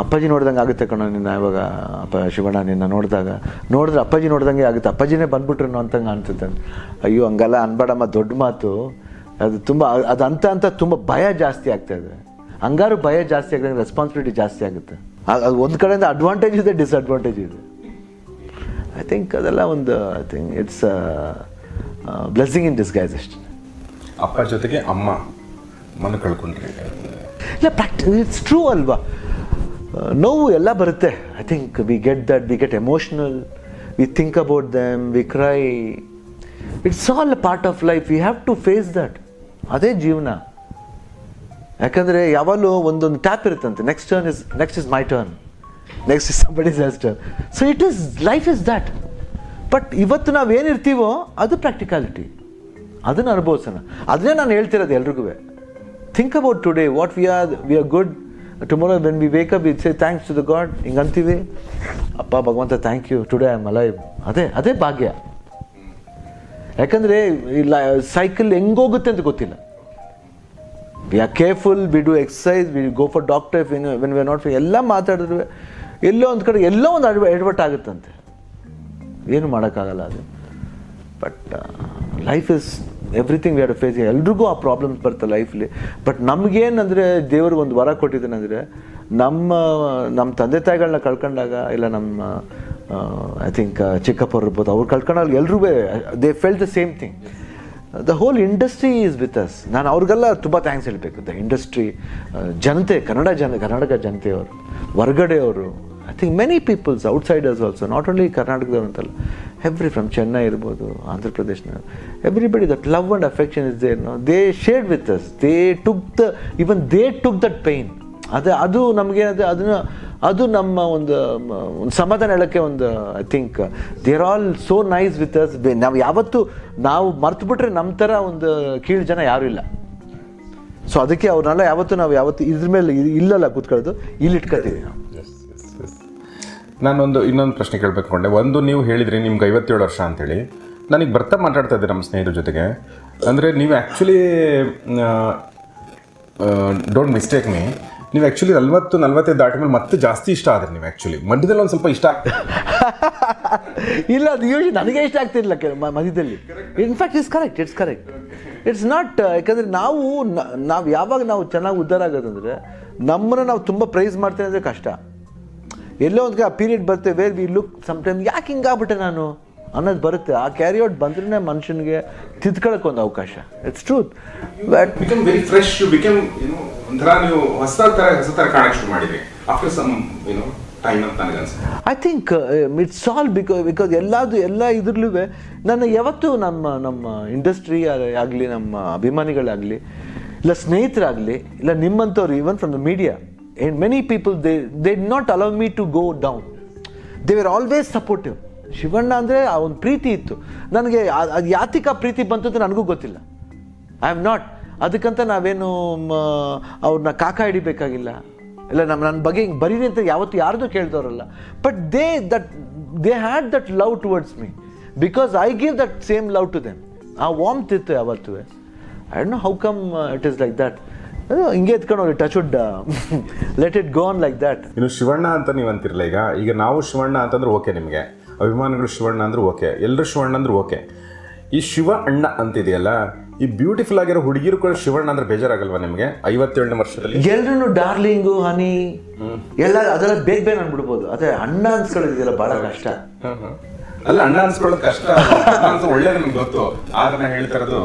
ಅಪ್ಪಾಜಿ ನೋಡ್ದಂಗೆ ಆಗುತ್ತೆ ಕಣೋ ನಿನ್ನ, ಇವಾಗ ಅಪ್ಪ ಶಿವಣ್ಣ ನಿನ್ನ ನೋಡಿದಾಗ ನೋಡಿದ್ರೆ ಅಪ್ಪಾಜಿ ನೋಡ್ದಂಗೆ ಆಗುತ್ತೆ, ಅಪ್ಪಾಜಿನೇ ಬಂದ್ಬಿಟ್ರು ಅಂತಂಗೆ ಅನ್ಸುತ್ತೆ. ಅಯ್ಯೋ ಹಂಗೆಲ್ಲ ಅನ್ಬೇಡಮ್ಮ, ದೊಡ್ಡ ಮಾತು ಅದು. ತುಂಬ ಅದು ಅಂತ ಅಂತ ತುಂಬ ಭಯ ಜಾಸ್ತಿ ಆಗ್ತಾಯಿದೆ. ಹಂಗಾರು ಭಯ ಜಾಸ್ತಿ ಆಗ್ತದೆ, ರೆಸ್ಪಾನ್ಸಿಬಿಲಿಟಿ ಜಾಸ್ತಿ ಆಗುತ್ತೆ. ಅದು ಒಂದು ಕಡೆಯಿಂದ ಅಡ್ವಾಂಟೇಜ್ ಇದೆ, ಡಿಸ್ಅಡ್ವಾಂಟೇಜ್ ಇದೆ. ಐ ಥಿಂಕ್ ಅದೆಲ್ಲ ಒಂದು I think it's blessing in disguise ಅಷ್ಟೇ. ಅಪ್ಪ ಜೊತೆಗೆ ಅಮ್ಮ ಮನ ಕಳ್ಕೊಂಡ್ರೆ ಇಲ್ಲ ಪ್ರಾಕ್ಟಿ, ಇಟ್ಸ್ ಟ್ರೂ ಅಲ್ವಾ. ನೋವು ಎಲ್ಲ ಬರುತ್ತೆ. I think we get that, we get emotional, we think about them, we cry. It's all a part of life. We have to face that. ಅದೇ ಜೀವನ. ಯಾಕಂದರೆ ಯಾವಾಗಲೂ ಒಂದೊಂದು ಟ್ಯಾಪ್ ಇರುತ್ತಂತೆ, next turn is next is my turn, next is somebody's else turn. So it is life is that. But ಇವತ್ತು ನಾವು ಏನಿರ್ತೀವೋ ಅದು ಪ್ರಾಕ್ಟಿಕಾಲಿಟಿ, ಅದನ್ನು ಅನುಭವಿಸೋಣ. ಅದನ್ನೇ ನಾನು ಹೇಳ್ತಿರೋದು ಎಲ್ರಿಗೂ. Think about today, what we are we are good. Tomorrow when we wake up we say thanks to the god, ಹಿಂಗೆ ಅಂತೀವಿ, ಅಪ್ಪ ಭಗವಂತ thank you today I am alive. ಅದೇ ಅದೇ ಭಾಗ್ಯ. ಯಾಕಂದರೆ ಇಲ್ಲ ಸೈಕಲ್ ಹೆಂಗೋಗುತ್ತೆ ಅಂತ ಗೊತ್ತಿಲ್ಲ. We are careful, we do exercise, we go for doctor if when we are not fit. ಎಲ್ಲ ಮಾತಾಡಿದ್ರು ಎಲ್ಲೋ ಒಂದು ಕಡೆ ಎಲ್ಲೋ ಒಂದು ಅಡ್ವ ಎಡ್ವರ್ಟ್ ಆಗುತ್ತಂತೆ. ಏನು ಮಾಡೋಕ್ಕಾಗಲ್ಲ ಅದು. But life is everything we are face. ಎಲ್ರಿಗೂ ಆ ಪ್ರಾಬ್ಲಮ್ಸ್ ಬರುತ್ತೆ ಲೈಫಲ್ಲಿ. ಬಟ್ ನಮಗೇನಂದರೆ ದೇವ್ರಿಗೆ ಒಂದು ವರ ಕೊಟ್ಟಿದ್ದೇನೆಂದರೆ, ನಮ್ಮ ನಮ್ಮ ತಂದೆ ತಾಯಿಗಳನ್ನ ಕಳ್ಕೊಂಡಾಗ, ಇಲ್ಲ ನಮ್ಮ ಐ ಥಿಂಕ್ ಚಿಕ್ಕಪ್ಪರು ಇರ್ಬೋದು, ಅವ್ರು ಕಳ್ಕೊಂಡಾಗ ಎಲ್ಲರೂ they felt the same thing. The whole industry is with us. ನಾನು ಅವ್ರಿಗೆಲ್ಲ ತುಂಬ ಥ್ಯಾಂಕ್ಸ್ ಹೇಳಬೇಕು. ದ ಇಂಡಸ್ಟ್ರಿ, ಜನತೆ, ಕನ್ನಡ ಜನ, ಕರ್ನಾಟಕ ಜನತೆಯವರು, ಹೊರಗಡೆಯವರು, I think many peoples outsiders also, not only ಕರ್ನಾಟಕದವ್ರು ಅಂತಲ್ಲ, ಎವ್ರಿ ಫ್ರಮ್ ಚೆನ್ನೈ ಇರ್ಬೋದು, ಆಂಧ್ರ ಪ್ರದೇಶ್ನ, everybody that love and affection is there. No they shared with us, they took the even they took that pain. ಅದೇ ಅದು ನಮಗೇನದು, ಅದನ್ನು ಅದು ನಮ್ಮ ಒಂದು ಒಂದು ಸಮಾಧಾನ ಹೇಳೋಕ್ಕೆ ಒಂದು I think they're all so nice with us. ನಾವು ಯಾವತ್ತೂ ನಾವು ಮರ್ತು ಬಿಟ್ರೆ ನಮ್ಮ ಥರ ಒಂದು ಕೀಳು ಜನ ಯಾರೂ ಇಲ್ಲ. ಸೊ ಅದಕ್ಕೆ ಅವ್ರನ್ನೆಲ್ಲ ಯಾವತ್ತೂ ನಾವು ಯಾವತ್ತು ಇದ್ರ ಮೇಲೆ ಇಲ್ಲಲ್ಲ ಕೂತ್ಕೊಳ್ಳೋದು, ಇಲ್ಲಿ ಇಟ್ಕೊತೀವಿ ನಾವು. ನಾನೊಂದು ಇನ್ನೊಂದು ಪ್ರಶ್ನೆ ಕೇಳಬೇಕು ಕೊಂಡೆ. ಒಂದು ನೀವು ಹೇಳಿದ್ರಿ ನಿಮ್ಗೆ ಐವತ್ತೇಳು ವರ್ಷ ಅಂತೇಳಿ. ನನಗೆ ಬರ್ತಾ ಮಾತಾಡ್ತಾ ಇದ್ದೆ ನಮ್ಮ ಸ್ನೇಹಿತರ ಜೊತೆಗೆ, ಅಂದರೆ ನೀವು ಆ್ಯಕ್ಚುಲಿ ಡೋಂಟ್ ಮಿಸ್ಟೇಕ್ ಮೀ, ನೀವು ಆ್ಯಕ್ಚುಲಿ ನಲ್ವತ್ತು ನಲ್ವತ್ತೈದು ದಾಟಿದ್ಮೇಲೆ ಮತ್ತೆ ಜಾಸ್ತಿ ಇಷ್ಟ ಆದರೆ ನೀವು ಆ್ಯಕ್ಚುಲಿ ಮಧ್ಯದಲ್ಲಿ ಒಂದು ಸ್ವಲ್ಪ ಇಷ್ಟ ಆಗ್ತದೆ ಇಲ್ಲ? ಅದು ಯೂಶಲಿ ನನಗೆ ಇಷ್ಟ ಆಗ್ತಿರಲಿಲ್ಲ ಕೆಲವು ಮಧ್ಯದಲ್ಲಿ. In fact it's correct, it's correct, it's not. ಯಾಕಂದರೆ ನಾವು ನಾವು ಯಾವಾಗ ನಾವು ಚೆನ್ನಾಗಿ ಉದ್ಧಾರ ಆಗೋದಂದರೆ, ನಮ್ಮನ್ನು ನಾವು ತುಂಬ ಪ್ರೈಸ್ ಮಾಡ್ತೇನೆ ಅಂದರೆ ಕಷ್ಟ. ಎಲ್ಲೋ ಒಂದು ಆ ಪೀರಿಯಡ್ ಬರುತ್ತೆ ವೇರ್ ವಿ ಲುಕ್ ಸಮ್ಟೈಮ್ ಯಾಕೆ ಹಿಂಗಾಗ್ಬಿಟ್ಟೆ ನಾನು ಅನ್ನೋದು ಬರುತ್ತೆ. ಆ ಕ್ಯಾರಿ ಔಟ್ ಬಂದ್ರೆ ಮನುಷ್ಯನಿಗೆ ತಿದ್ಕೊಳ್ಳೋಕೆ ಒಂದು ಅವಕಾಶ. It's truth. But become very fresh, you become you know ಒಂಥರ ನೀವು ಹೊಸ ತರ ಹೊಸ ತರ ಕಾಣಕ್ಕೆ ಶುರು ಮಾಡಿದ್ರಿ after some you know time ಅಂತ ನನಗೆ ಅನ್ಸುತ್ತೆ. I think it's all because because ಎಲ್ಲದು ಎಲ್ಲ ಇದ್ರಲ್ಲೂ ನನ್ನ ಯಾವತ್ತೂ ನಮ್ಮ ನಮ್ಮ ಇಂಡಸ್ಟ್ರಿ ಆಗಲಿ, ನಮ್ಮ ಅಭಿಮಾನಿಗಳಾಗಲಿ, ಇಲ್ಲ ಸ್ನೇಹಿತರಾಗಲಿ, ಇಲ್ಲ ನಿಮ್ಮಂಥವ್ರು, even from the media and many people they they did not allow me to go down. They were always supportive. Shivanna ಅಂದರೆ ಅವನ ಪ್ರೀತಿ ಇತ್ತು ನನಗೆ. ಅದು ಯಾತಿಕ ಪ್ರೀತಿ ಬಂತು ಅಂತ ನನಗೂ ಗೊತ್ತಿಲ್ಲ. ಐ ಆಮ್ ನಾಟ್ ಅದಕ್ಕಂತ ನಾವೇನು ಅವ್ರನ್ನ ಕಾಕ ಹಿಡಿಬೇಕಾಗಿಲ್ಲ, ಇಲ್ಲ ನಮ್ಮ ನನ್ನ ಬಗ್ಗೆ ಹಿಂಗೆ ಬರೀರಿ ಅಂತ ಯಾವತ್ತು ಯಾರ್ದು ಕೇಳ್ದವ್ರಲ್ಲ. But they that they had that love towards me because I give that same love to them. ಆ ವಾಮ್ತ್ ಇತ್ತು ಯಾವತ್ತೂ. I don't know how come it is like that. ಹಿಂಗೆ ಎತ್ಕೊಂಡು ಹೋಗಿ touch wood let it gonna like that. ಇನ್ನು ಶಿವಣ್ಣ ಅಂತ ನೀವು ಅಂತಿರಲ್ಲ, ಈಗ ಈಗ ನಾವು ಶಿವಣ್ಣ ಅಂತಂದ್ರೆ ಓಕೆ, ನಿಮಗೆ ಅಭಿಮಾನಿಗಳು ಶಿವಣ್ಣ ಅಂದ್ರೆ ಓಕೆ, ಎಲ್ಲರೂ ಶಿವಣ್ಣ ಅಂದ್ರೆ ಓಕೆ. ಈ ಶಿವ ಅಣ್ಣ ಅಂತಿದೆಯಲ್ಲ, ಈ ಬ್ಯೂಟಿಫುಲ್ ಆಗಿರೋ ಹುಡುಗಿರು ಕೂಡ ಶಿವಣ್ಣ ಅಂದ್ರೆ ಬೇಜಾರಾಗಲ್ವಾ ನಿಮಗೆ? ಐವತ್ತೇಳನೇ ವರ್ಷದಲ್ಲಿ ಎಲ್ಲರೂ ಡಾರ್ಲಿಂಗು ಹನಿ ಎಲ್ಲ ಅದೆಲ್ಲ ಬೇಗ ಬೇಗ ಅಂದ್ಬಿಡ್ಬೋದು. ಅದೇ ಅಣ್ಣ ಅನ್ಸ್ಕೊಳ್ಳೋದಿದೆಯಲ್ಲ ಬಹಳ ಕಷ್ಟ. ಅಲ್ಲ ಅಣ್ಣ ಅನ್ಸ್ಕೊಳ್ಳೋದು ಕಷ್ಟ ಒಳ್ಳೆ ನಮ್ಗೆ ಗೊತ್ತು, ಆದ್ರೆ ನಾನು ಹೇಳ್ತಾ ಇರೋದು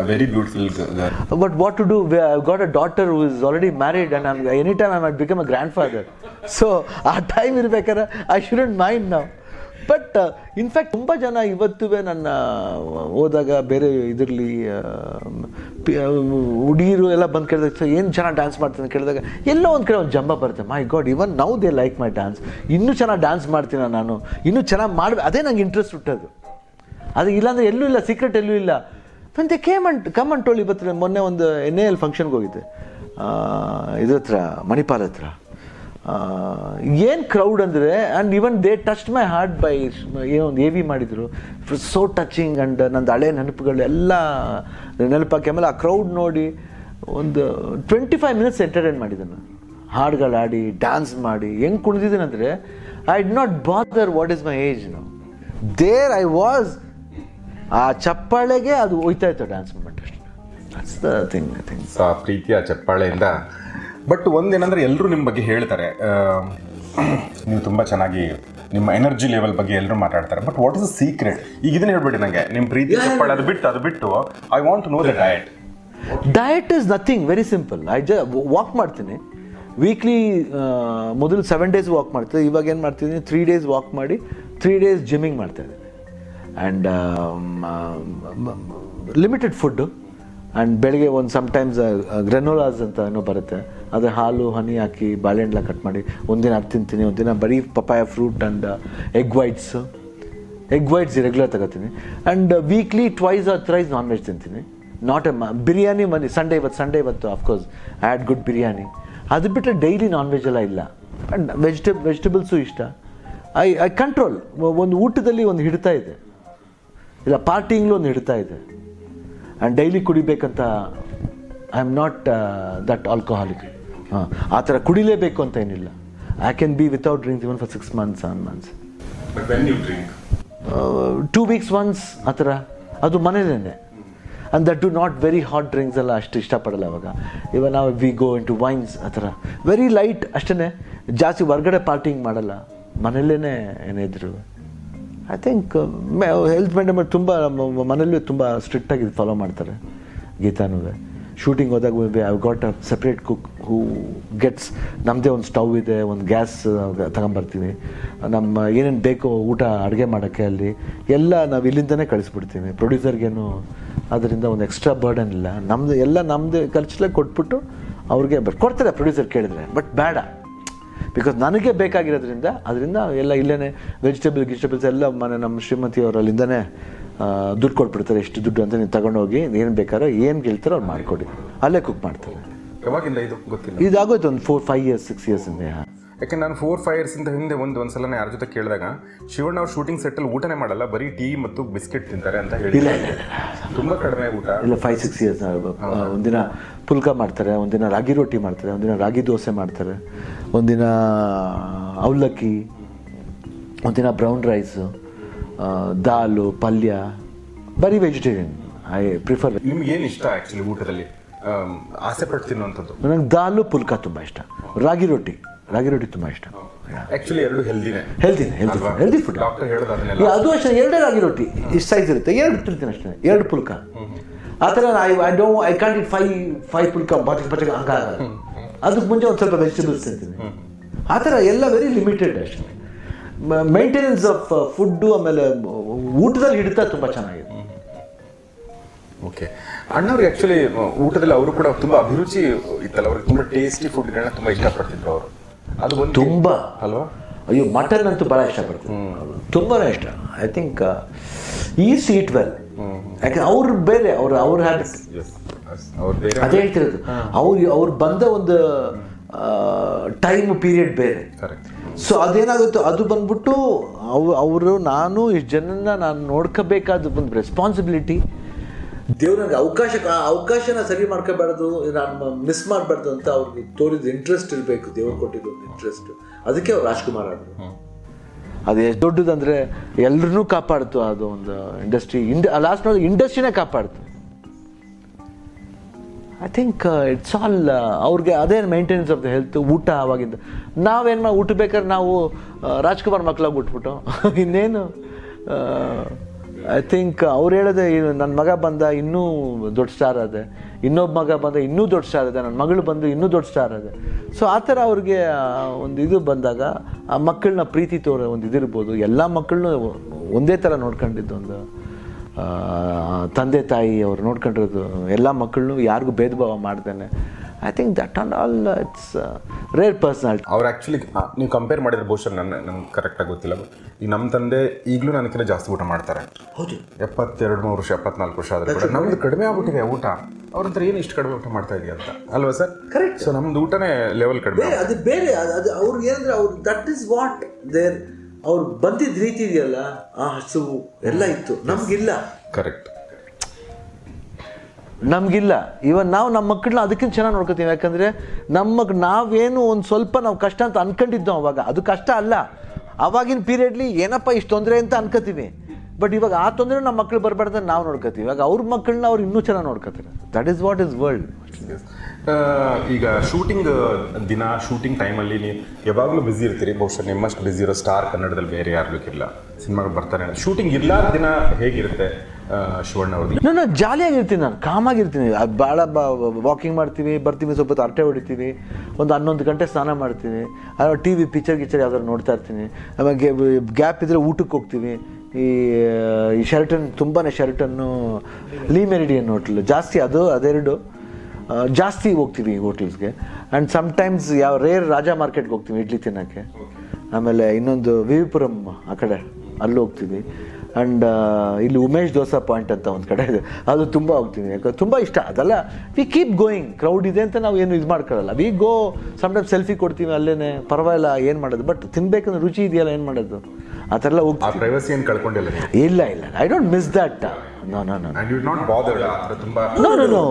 a very beautiful girl. But what to do, I've got a daughter who is already married and I'm, anytime I might become a grandfather, so our time irbekara I shouldn't mind now. But uh, in fact ತುಂಬಾ ಜನ ಇವತ್ತುವೆ ನನ್ನ ಹೋದಾಗ ಬೇರೆ ಇದರಲ್ಲಿ ಹುಡುಗಿರು ಎಲ್ಲ ಬಂದು ಕೇಳಿದಾಗ ಏನು ಚೆನ್ನಾಗಿ ಡ್ಯಾನ್ಸ್ ಮಾಡ್ತೀನಿ ಅಂತ ಕೇಳಿದಾಗ ಎಲ್ಲೋ ಒಂದು ಕಡೆ ಒಂದು ಜಂಬ ಬರುತ್ತೆ. My god, even now they like my dance. ಇನ್ನೂ ಚೆನ್ನಾಗಿ ಡ್ಯಾನ್ಸ್ ಮಾಡ್ತೀನಿ ನಾನು, ಇನ್ನೂ ಚೆನ್ನಾಗಿ ಮಾಡ್ಬೇಕು, ಅದೇ ನಂಗೆ ಇಂಟ್ರೆಸ್ಟ್ ಹುಟ್ಟೋದು. ಅದು ಇಲ್ಲಾಂದರೆ ಎಲ್ಲೂ ಇಲ್ಲ, ಸೀಕ್ರೆಟ್ ಎಲ್ಲೂ ಇಲ್ಲ. When they came and come and told me, but ಮೊನ್ನೆ ಒಂದು ಎನ್ ಎ ಎಲ್ ಫಂಕ್ಷನ್ಗೆ ಹೋಗಿದ್ದೆ ಇದ್ರ ಹತ್ರ ಮಣಿಪಾಲ್ ಹತ್ರ. ಏನು ಕ್ರೌಡ್ ಅಂದರೆ, and even they touch my heart by ಏನೋ ಒಂದು ಎ ವಿ ಮಾಡಿದರು. ಸೋ ಟಚಿಂಗ್ ಆ್ಯಂಡ್ ನಂದು ಹಳೆ ನೆನಪುಗಳು ಎಲ್ಲ ನೆನಪಾಕಿ ಆಮೇಲೆ ಆ ಕ್ರೌಡ್ ನೋಡಿ ಒಂದು ಟ್ವೆಂಟಿ ಫೈವ್ ಮಿನಿಟ್ಸ್ ಎಂಟರ್ಟೈನ್ ಮಾಡಿದ್ದೆ ನಾನು. ಹಾಡುಗಳಾಡಿ ಡ್ಯಾನ್ಸ್ ಮಾಡಿ ಹೆಂಗೆ ಕುಣಿದಿದ್ದೀನಂದರೆ, I'd not bother what is my age now. There I was, ಆ ಚಪ್ಪಾಳೆಗೆ ಅದು ಹೋಯ್ತಾ ಇತ್ತು ಡ್ಯಾನ್ಸ್ ಮೂಮೆಂಟ್ ಅಷ್ಟೇ. That's the thing I think. So ಆ ಪ್ರೀತಿಯ ಚಪ್ಪಾಳೆಯಿಂದ. ಬಟ್ ಒಂದೇನಂದರೆ ಎಲ್ಲರೂ ನಿಮ್ಮ ಬಗ್ಗೆ ಹೇಳ್ತಾರೆ, ನೀವು ತುಂಬ ಚೆನ್ನಾಗಿ ನಿಮ್ಮ ಎನರ್ಜಿ ಲೆವೆಲ್ ಬಗ್ಗೆ ಎಲ್ಲರೂ ಮಾತಾಡ್ತಾರೆ. But what is the secret? ಈಗ ಇದನ್ನ ಹೇಳ್ಬಿಡಿ ನನಗೆ, ನಿಮ್ಮ ಪ್ರೀತಿ ಚಪ್ಪಾಳೆ ಅದು ಬಿಟ್ಟು ಅದು ಬಿಟ್ಟು I want to know the diet. Diet is nothing, very simple. I ಜ ವಾಕ್ ಮಾಡ್ತೀನಿ ವೀಕ್ಲಿ. ಮೊದಲು ಸೆವೆನ್ ಡೇಸ್ ವಾಕ್ ಮಾಡ್ತೀನಿ, ಇವಾಗ ಏನು ಮಾಡ್ತಿದ್ದೀನಿ ತ್ರೀ ಡೇಸ್ ವಾಕ್ ಮಾಡಿ ತ್ರೀ ಡೇಸ್ ಜಿಮ್ಮಿಂಗ್ ಮಾಡ್ತಾಯಿದ್ದೀನಿ. And um, um, limited food and ಬೆಳಿಗ್ಗೆ ಒಂದು ಸಮ್ಟೈಮ್ಸ್ ಗ್ರೆನೋಲಾಸ್ ಅಂತ ಏನೋ ಬರುತ್ತೆ, ಅದೇ ಹಾಲು ಹನಿ ಹಾಕಿ ಬಾಳೆಹಣ್ಣೆಲ್ಲ ಕಟ್ ಮಾಡಿ ಒಂದಿನ ಅದು ತಿಂತೀನಿ, ಒಂದಿನ ಬರೀ papaya fruit and egg whites egg whites regular ತಗೋತೀನಿ. And weekly twice or thrice non veg ತಿಂತೀನಿ. ನಾಟ್ ಎ ಬಿರಿಯಾನಿ ಮನೆ ಸಂಡೇ ಇವತ್ತು ಸಂಡೇ ಇವತ್ತು of course I had good biryani. ಅದು ಬಿಟ್ಟರೆ ಡೈಲಿ ನಾನ್ ವೆಜ್ ಎಲ್ಲ ಇಲ್ಲ. ಆ್ಯಂಡ್ ವೆಜಿಟೇಬ್ ವೆಜಿಟೇಬಲ್ಸು ಇಷ್ಟ. I I control. ಒಂದು ಊಟದಲ್ಲಿ ಒಂದು ಹಿಡ್ತಾ ಇದೆ, ಇಲ್ಲ ಪಾರ್ಟಿಂಗ್ಲೂ ಒಂದು ಹಿಡ್ತಾ ಇದೆ. ಆ್ಯಂಡ್ ಡೈಲಿ ಕುಡಿಬೇಕಂತ I am not that alcoholic. ಹಾಂ, ಆ ಥರ ಕುಡಿಲೇಬೇಕು ಅಂತ ಏನಿಲ್ಲ. I can be without drinks even for six months seven months two weeks once ಆ ಥರ. ಅದು ಮನೇಲೇನೆ. And that do not very hot drinks ಎಲ್ಲ ಅಷ್ಟು ಇಷ್ಟಪಡಲ್ಲ. ಅವಾಗ ಇವಾಗ ನಾವು we go in to wines ಆ ಥರ ವೆರಿ ಲೈಟ್ ಅಷ್ಟೇ. ಜಾಸ್ತಿ ಹೊರಗಡೆ ಪಾರ್ಟಿಂಗ್ ಮಾಡಲ್ಲ, ಮನೇಲೇ ಏನಿದ್ರು. ಐ ಥಿಂಕ್ ಹೆಲ್ತ್ ಮೇಂಟೈನ್ಮೆಂಟ್ ತುಂಬ ಮನೇಲಿ ತುಂಬ ಸ್ಟ್ರಿಕ್ಟಾಗಿ ಇದು ಫಾಲೋ ಮಾಡ್ತಾರೆ. ಗೀತಾನೂ ಶೂಟಿಂಗ್ ಹೋದಾಗ we have got a separate cook who gets. ನಮ್ಮದೇ ಒಂದು ಸ್ಟವ್ ಇದೆ, ಒಂದು ಗ್ಯಾಸ್ ತಗೊಂಬರ್ತೀನಿ. ನಮ್ಮ ಏನೇನು ಬೇಕೋ ಊಟ ಅಡುಗೆ ಮಾಡೋಕ್ಕೆ ಅಲ್ಲಿ ಎಲ್ಲ ನಾವು ಇಲ್ಲಿಂದನೇ ಕಳಿಸ್ಬಿಡ್ತೀನಿ. ಪ್ರೊಡ್ಯೂಸರ್ಗೇನು ಅದರಿಂದ ಒಂದು ಎಕ್ಸ್ಟ್ರಾ ಬರ್ಡನ್ ಇಲ್ಲ. ನಮ್ಮದು ಎಲ್ಲ ನಮ್ಮದೇ ಖರ್ಚಲ್ಲೇ ಕೊಟ್ಬಿಟ್ಟು ಅವ್ರಿಗೆ ಕೊಡ್ತಾರೆ ಪ್ರೊಡ್ಯೂಸರ್ ಕೇಳಿದರೆ. ಬಟ್ ಬೇಡ, ಬಿಕಾಸ್ ನನಗೆ ಬೇಕಾಗಿರೋದ್ರಿಂದ ಅದರಿಂದ ಎಲ್ಲ ಇಲ್ಲೇ ವೆಜಿಟೇಬಲ್ ಗಿಜಿಟೇಬಲ್ಸ್ ಎಲ್ಲ ಮನೆ ನಮ್ಮ ಶ್ರೀಮತಿಯವರಲ್ಲಿಂದನೇ ದುಡ್ಡು ಕೊಟ್ಬಿಡ್ತಾರೆ. ಎಷ್ಟು ದುಡ್ಡು ಅಂತ ನೀವು ತಗೊಂಡೋಗಿ ಏನು ಬೇಕಾರೋ ಏನು ಗೆಲ್ತಾರೋ ಅವ್ರು ಮಾಡಿಕೊಡಿ, ಅಲ್ಲೇ ಕುಕ್ ಮಾಡ್ತಾರೆ. ಇದಾಗೋಯ್ತು ಒಂದು four five years six years ಇಂದ. ಯಾಕೆಂದ್ರೆ ನಾನು ಫೋರ್ ಫೈವ್ ಇಯರ್ಸ್ ಇಂದ ಹಿಂದೆ ಒಂದು ಒಂದ್ಸಲ ಯಾರ ಜೊತೆ ಕೇಳಿದಾಗ ಶಿವಣ್ಣ ಅವ್ರು ಶೂಟಿಂಗ್ ಸೆಟ್ಟಲ್ಲಿ ಊಟನೇ ಮಾಡಲ್ಲ, ಬರೀ ಟೀ ಮತ್ತು ಬಿಸ್ಕೆಟ್ ತಿಂತಾರೆ ಅಂತ ಹೇಳಿಲ್ಲ. ತುಂಬ ಕಡಿಮೆ ಊಟ. ಇಲ್ಲ, ಫೈವ್ ಸಿಕ್ಸ್ ಇಯರ್ಸ್ ಒಂದಿನ ಪುಲ್ಕ ಮಾಡ್ತಾರೆ, ಒಂದಿನ ರಾಗಿ ರೊಟ್ಟಿ ಮಾಡ್ತಾರೆ, ಒಂದಿನ ರಾಗಿ ದೋಸೆ ಮಾಡ್ತಾರೆ, ಒಂದಿನ ಅವಲಕ್ಕಿ, ಒಂದಿನ ಬ್ರೌನ್ ರೈಸು, ದಾಲು, ಪಲ್ಯ, ಬರೀ ವೆಜಿಟೇರಿಯನ್. I prefer. ನಿಮ್ಗೆ ಏನು ಇಷ್ಟ ಆ್ಯಕ್ಚುಲಿ ಊಟದಲ್ಲಿ ಆಸೆ ಪಟ್ಟು ತಿನ್ನುವಂಥದ್ದು? ನನಗೆ ದಾಲು ಪುಲ್ಕ ತುಂಬ ಇಷ್ಟ, ರಾಗಿ ರೊಟ್ಟಿ ರಾಗಿ ರೊಟ್ಟಿ ತುಂಬ ಇಷ್ಟ. ಆ್ಯಕ್ಚುಲಿ ಎರಡು ಹೆಲ್ದಿನೇ ಹೆಲ್ದಿನೇ ಹೆಲ್ದಿ ಹೆಲ್ದಿ ಫುಡ್. ಡಾಕ್ಟರ್ ಹೇಳಿದ ಅದು ಅಷ್ಟೇ, ಎರಡೇ ರಾಗಿ ರೊಟ್ಟಿ ಇಷ್ಟು ಸೈಜ್ ಇರುತ್ತೆ, ಎರಡು ತಿಂತೀನಿ ಅಷ್ಟೇ, ಎರಡು ಪುಲ್ಕ. ಆ ಥರ I I do I can't eat five five phulka ಬಚಕ್ ಬಚಕ್ ಹಂಗಾಗಲ್ಲ. ಅದಕ್ಕೆ ಮುಂಚೆ ಒಂದು ಸ್ವಲ್ಪ ವೆಜಿಟೇಬಲ್ಸ್ ತಿಂತೀನಿ. ಆ ಥರ ಎಲ್ಲ ವೆರಿ ಲಿಮಿಟೆಡ್ ಅಷ್ಟೇ. ಮೇಂಟೆನೆನ್ಸ್ ಆಫ್ ಫುಡ್ಡು ಆಮೇಲೆ ಊಟದಲ್ಲಿ ಹಿಡಿತ ತುಂಬ ಚೆನ್ನಾಗಿದೆ. ಓಕೆ, ಅಣ್ಣವ್ರಿಗೆ ಆ್ಯಕ್ಚುಲಿ ಊಟದಲ್ಲಿ ಅವರು ಕೂಡ ತುಂಬ ಅಭಿರುಚಿ ಇತ್ತಲ್ಲ, ಅವ್ರಿಗೆ ತುಂಬ ಟೇಸ್ಟಿ ಫುಡ್ಗಳನ್ನ ತುಂಬ ಇಷ್ಟಪಡ್ತಿದ್ರು ಅವರು. ಅದು ತುಂಬ ಅಲ್ವಾ? ಅಯ್ಯೋ, ಮಟನ್ ಅಂತೂ ಭಾಳ ಇಷ್ಟಪಡ್ತೀನಿ, ತುಂಬಾ ಇಷ್ಟ. I think is eat well, ಯಾಕಂದ್ರೆ ಅವ್ರ ಬೇರೆ ಅವ್ರ ಅವ್ರ ಹ್ಯಾಬಿಟ್ ಅದೇ ಹೇಳ್ತಿರೋದು. ಅವ್ರು ಅವ್ರು ಬಂದ ಒಂದು ಟೈಮ್ ಪೀರಿಯಡ್ ಬೇರೆ. ಸೊ ಅದೇನಾಗುತ್ತೋ ಅದು ಬಂದ್ಬಿಟ್ಟು ಅವು ಅವರು ನಾನು ಇಷ್ಟು ಜನನ ನಾನು ನೋಡ್ಕೋಬೇಕಾದ ಒಂದು ರೆಸ್ಪಾನ್ಸಿಬಿಲಿಟಿ. ದೇವ್ರು ನನಗೆ ಅವಕಾಶ ಅವಕಾಶನ ಸರಿ ಮಾಡ್ಕೋಬಾರ್ದು, ನಾನು ಮಿಸ್ ಮಾಡಬಾರ್ದು ಅಂತ ಅವ್ರಿಗೆ ತೋರಿದ ಇಂಟ್ರೆಸ್ಟ್ ಇರಬೇಕು, ದೇವ್ರು ಕೊಟ್ಟಿದ್ದು ಒಂದು ಇಂಟ್ರೆಸ್ಟು. ಅದಕ್ಕೆ ಅವ್ರು ರಾಜ್ಕುಮಾರ್ ಆದರು. ಅದು ಎಷ್ಟು ದೊಡ್ಡದಂದರೆ ಎಲ್ಲರನ್ನೂ ಕಾಪಾಡ್ತು ಅದು ಒಂದು ಇಂಡಸ್ಟ್ರಿ. ಇಂಡ ಲಾಸ್ಟ್ ನೋಡಿ ಇಂಡಸ್ಟ್ರಿನೇ ಕಾಪಾಡ್ತು. ಐ ಥಿಂಕ್ ಇಟ್ಸ್ ಆಲ್ ಅವ್ರಿಗೆ ಅದೇ ಮೇಂಟೆನೆನ್ಸ್ ಆಫ್ ದ ಹೆಲ್ತ್. ಊಟ ಆವಾಗಿಂದ ನಾವೇನು ಮಾಡಿ ಊಟ ಬೇಕಾದ್ರೆ ನಾವು ರಾಜ್ಕುಮಾರ್ ಮಕ್ಕಳಾಗಿ ಬಿಟ್ಬಿಟ್ಟು ಇನ್ನೇನು. ಐ ಥಿಂಕ್ ಅವ್ರು ಹೇಳೋದೆ, ನನ್ನ ಮಗ ಬಂದ ಇನ್ನೂ ದೊಡ್ಡ ಸ್ಟಾರ್ ಅದೇ, ಇನ್ನೊಬ್ಬ ಮಗ ಬಂದ ಇನ್ನೂ ದೊಡ್ಡ ಸ್ಟಾರ್ ಅದೇ, ನನ್ನ ಮಗಳು ಬಂದು ಇನ್ನೂ ದೊಡ್ಡ ಸ್ಟಾರ್ ಅದೇ. ಸೊ ಆ ಥರ ಅವ್ರಿಗೆ ಒಂದು ಇದು ಬಂದಾಗ ಆ ಮಕ್ಕಳನ್ನ ಪ್ರೀತಿ ತೋರೋ ಒಂದು ಇದಿರ್ಬೋದು. ಎಲ್ಲ ಮಕ್ಕಳನ್ನೂ ಒಂದೇ ಥರ ನೋಡ್ಕೊಂಡಿದ್ದು ಒಂದು ತಂದೆ ತಾಯಿ ಅವ್ರು ನೋಡ್ಕೊಂಡಿರೋದು, ಎಲ್ಲ ಮಕ್ಕಳನ್ನೂ ಯಾರಿಗೂ ಭೇದ ಭಾವ ಮಾಡ್ದೇನೆ. I think that and all it's rare personality ಅವ್ರು. ಆ್ಯಕ್ಚುಲಿ ನೀವು ಕಂಪೇರ್ ಮಾಡಿದ್ರೆ ಬಹುಶಃ ನನ್ನ ನಮ್ಗೆ ಕರೆಕ್ಟಾಗಿ ಗೊತ್ತಿಲ್ಲ, ಈಗ ನಮ್ಮ ತಂದೆ ಈಗಲೂ ನನಗಿಂತ ಜಾಸ್ತಿ ಊಟ ಮಾಡ್ತಾರೆ. ಹೌದು, ಎಪ್ಪತ್ತೆರಡು ಮೂರು ವರ್ಷ ಎಪ್ಪತ್ನಾಲ್ಕು ವರ್ಷ ಆದರೆ ನಮ್ದು ಕಡಿಮೆ ಆಗ್ಬಿಟ್ಟಿದೆ ಊಟ. ಅವ್ರ ಹತ್ರ ಏನು ಇಷ್ಟು ಕಡಿಮೆ ಊಟ ಮಾಡ್ತಾ ಇದೆಯಾ ಅಂತ ಅಲ್ವಾ ಸರ್? ಕರೆಕ್ಟ್. ಸೊ ನಮ್ದು ಊಟನೇ ಲೆವೆಲ್ ಕಡಿಮೆ, ಅದು ಬೇರೆ. ಅದು ಅವ್ರಿಗೆ ಏನಂದರೆ ಅವ್ರು ದಟ್ ಈಸ್ ವಾಟ್ ದೇರ್ ಅವ್ರು ಬಂದಿದ್ದ ರೀತಿ ಇದೆಯಲ್ಲ, ಆ ಹಸುವು ಎಲ್ಲ ಇತ್ತು, ನಮಗಿಲ್ಲ. ಕರೆಕ್ಟ್, ನಮಗಿಲ್ಲ. ಇವನ್ ನಾವು ನಮ್ಮ ಮಕ್ಕಳನ್ನ ಅದಕ್ಕಿಂತ ಚೆನ್ನಾಗಿ ನೋಡ್ಕೋತೀವಿ, ಯಾಕಂದರೆ ನಮ್ಮ ನಾವೇನು ಒಂದು ಸ್ವಲ್ಪ ನಾವು ಕಷ್ಟ ಅಂತ ಅನ್ಕೊಂಡಿದ್ದೋ ಅವಾಗ, ಅದು ಕಷ್ಟ ಅಲ್ಲ. ಆವಾಗಿನ ಪೀರಿಯಡ್ಲಿ ಏನಪ್ಪ ಇಷ್ಟು ತೊಂದರೆ ಅಂತ ಅನ್ಕೋತೀವಿ, ಬಟ್ ಇವಾಗ ಆ ತೊಂದರೆ ನಮ್ಮ ಮಕ್ಕಳು ಬರಬಾರ್ದು ನಾವು ನೋಡ್ಕೋತೀವಿ. ಇವಾಗ ಅವ್ರ ಮಕ್ಕಳನ್ನ ಅವ್ರು ಇನ್ನೂ ಚೆನ್ನಾಗಿ ನೋಡ್ಕೋತಾರೆ. That is what is world. ಈಗ ಶೂಟಿಂಗ್ ದಿನ, ಶೂಟಿಂಗ್ ಟೈಮಲ್ಲಿ ನೀವು ಯಾವಾಗಲೂ ಬ್ಯುಸಿ ಇರ್ತೀರಿ, ಬಹುಶಃ ನಿಮ್ಮಷ್ಟು ಬ್ಯುಸಿ ಇರೋ ಸ್ಟಾರ್ ಕನ್ನಡದಲ್ಲಿ ಬೇರೆ ಯಾರಲಿಕ್ಕಿಲ್ಲ, ಸಿನಿಮಾಗಳು ಬರ್ತಾನೆ. ಶೂಟಿಂಗ್ ಇಲ್ಲ ದಿನ ಹೇಗಿರುತ್ತೆ ಶಿವಣ್ಣ ಅವ್ರಿಗೆ? ನಾನು ಜಾಲಿಯಾಗಿರ್ತೀನಿ, ನಾನು ಕಾಮಾಗಿರ್ತೀನಿ. ಅದು ಭಾಳ ವಾಕಿಂಗ್ ಮಾಡ್ತೀವಿ, ಬರ್ತೀವಿ, ಸ್ವಲ್ಪ ಹೊತ್ತು ಹರಟೆ ಹೊಡಿತೀವಿ, ಒಂದು ಹನ್ನೊಂದು ಗಂಟೆ ಸ್ನಾನ ಮಾಡ್ತೀವಿ, ಆಮೇಲೆ ಟಿ ವಿ ಪಿಕ್ಚರ್ ಗಿಚ್ಚರ್ ಯಾವ್ದಾದ್ರು ನೋಡ್ತಾ ಇರ್ತೀನಿ. ಆಮೇಲೆ ಗ್ಯಾಪ್ ಇದ್ದರೆ ಊಟಕ್ಕೆ ಹೋಗ್ತೀವಿ. ಈ ಶೆರಟನ್ ತುಂಬಾ ಶೆರಟನ್ನು ಲೀ ಮೆರಿಡಿಯನ್ ಹೋಟ್ಲು ಜಾಸ್ತಿ, ಅದು ಅದೆರಡು ಜಾಸ್ತಿ ಹೋಗ್ತೀವಿ ಹೋಟೆಲ್ಸ್ಗೆ. ಆ್ಯಂಡ್ ಸಮ್ಟೈಮ್ಸ್ ಯಾವ ರೇರ್ ರಾಜಾ ಮಾರ್ಕೆಟ್ಗೆ ಹೋಗ್ತೀವಿ ಇಡ್ಲಿ ತಿನ್ನೋಕ್ಕೆ. ಆಮೇಲೆ ಇನ್ನೊಂದು ವಿವಿಪುರಂ ಆ ಕಡೆ ಅಲ್ಲಿ ಹೋಗ್ತೀವಿ. ಆ್ಯಂಡ್ ಇಲ್ಲಿ ಉಮೇಶ್ ದೋಸಾ ಪಾಯಿಂಟ್ ಅಂತ ಒಂದು ಕಡೆ ಇದೆ, ಅದು ತುಂಬ ಹೋಗ್ತೀನಿ, ಯಾಕಂದ್ರೆ ತುಂಬ ಇಷ್ಟ ಅದೆಲ್ಲ. We keep going. ಕ್ರೌಡ್ ಇದೆ ಅಂತ ನಾವು ಏನು ಇದು ಮಾಡ್ಕೊಳ್ಳಲ್ಲ. ವಿ ಗೋ ಸಮ್ಟೈಮ್ಸ್ ಸೆಲ್ಫಿ ಕೊಡ್ತೀವಿ ಅಲ್ಲೇ, ಪರವಾಗಿಲ್ಲ, ಏನು ಮಾಡೋದು. ಬಟ್ ತಿನ್ಬೇಕಂದ್ರೆ ರುಚಿ ಇದೆಯಲ್ಲ, ಏನು ಮಾಡೋದು, ಆ ಥರ ಎಲ್ಲ ಹೋಗ್ತೀವಿ. ಪ್ರೈವಸಿ ಏನು ಕಳ್ಕೊಂಡಿಲ್ಲ? ಇಲ್ಲ ಇಲ್ಲ, I don't miss that. No no no no no no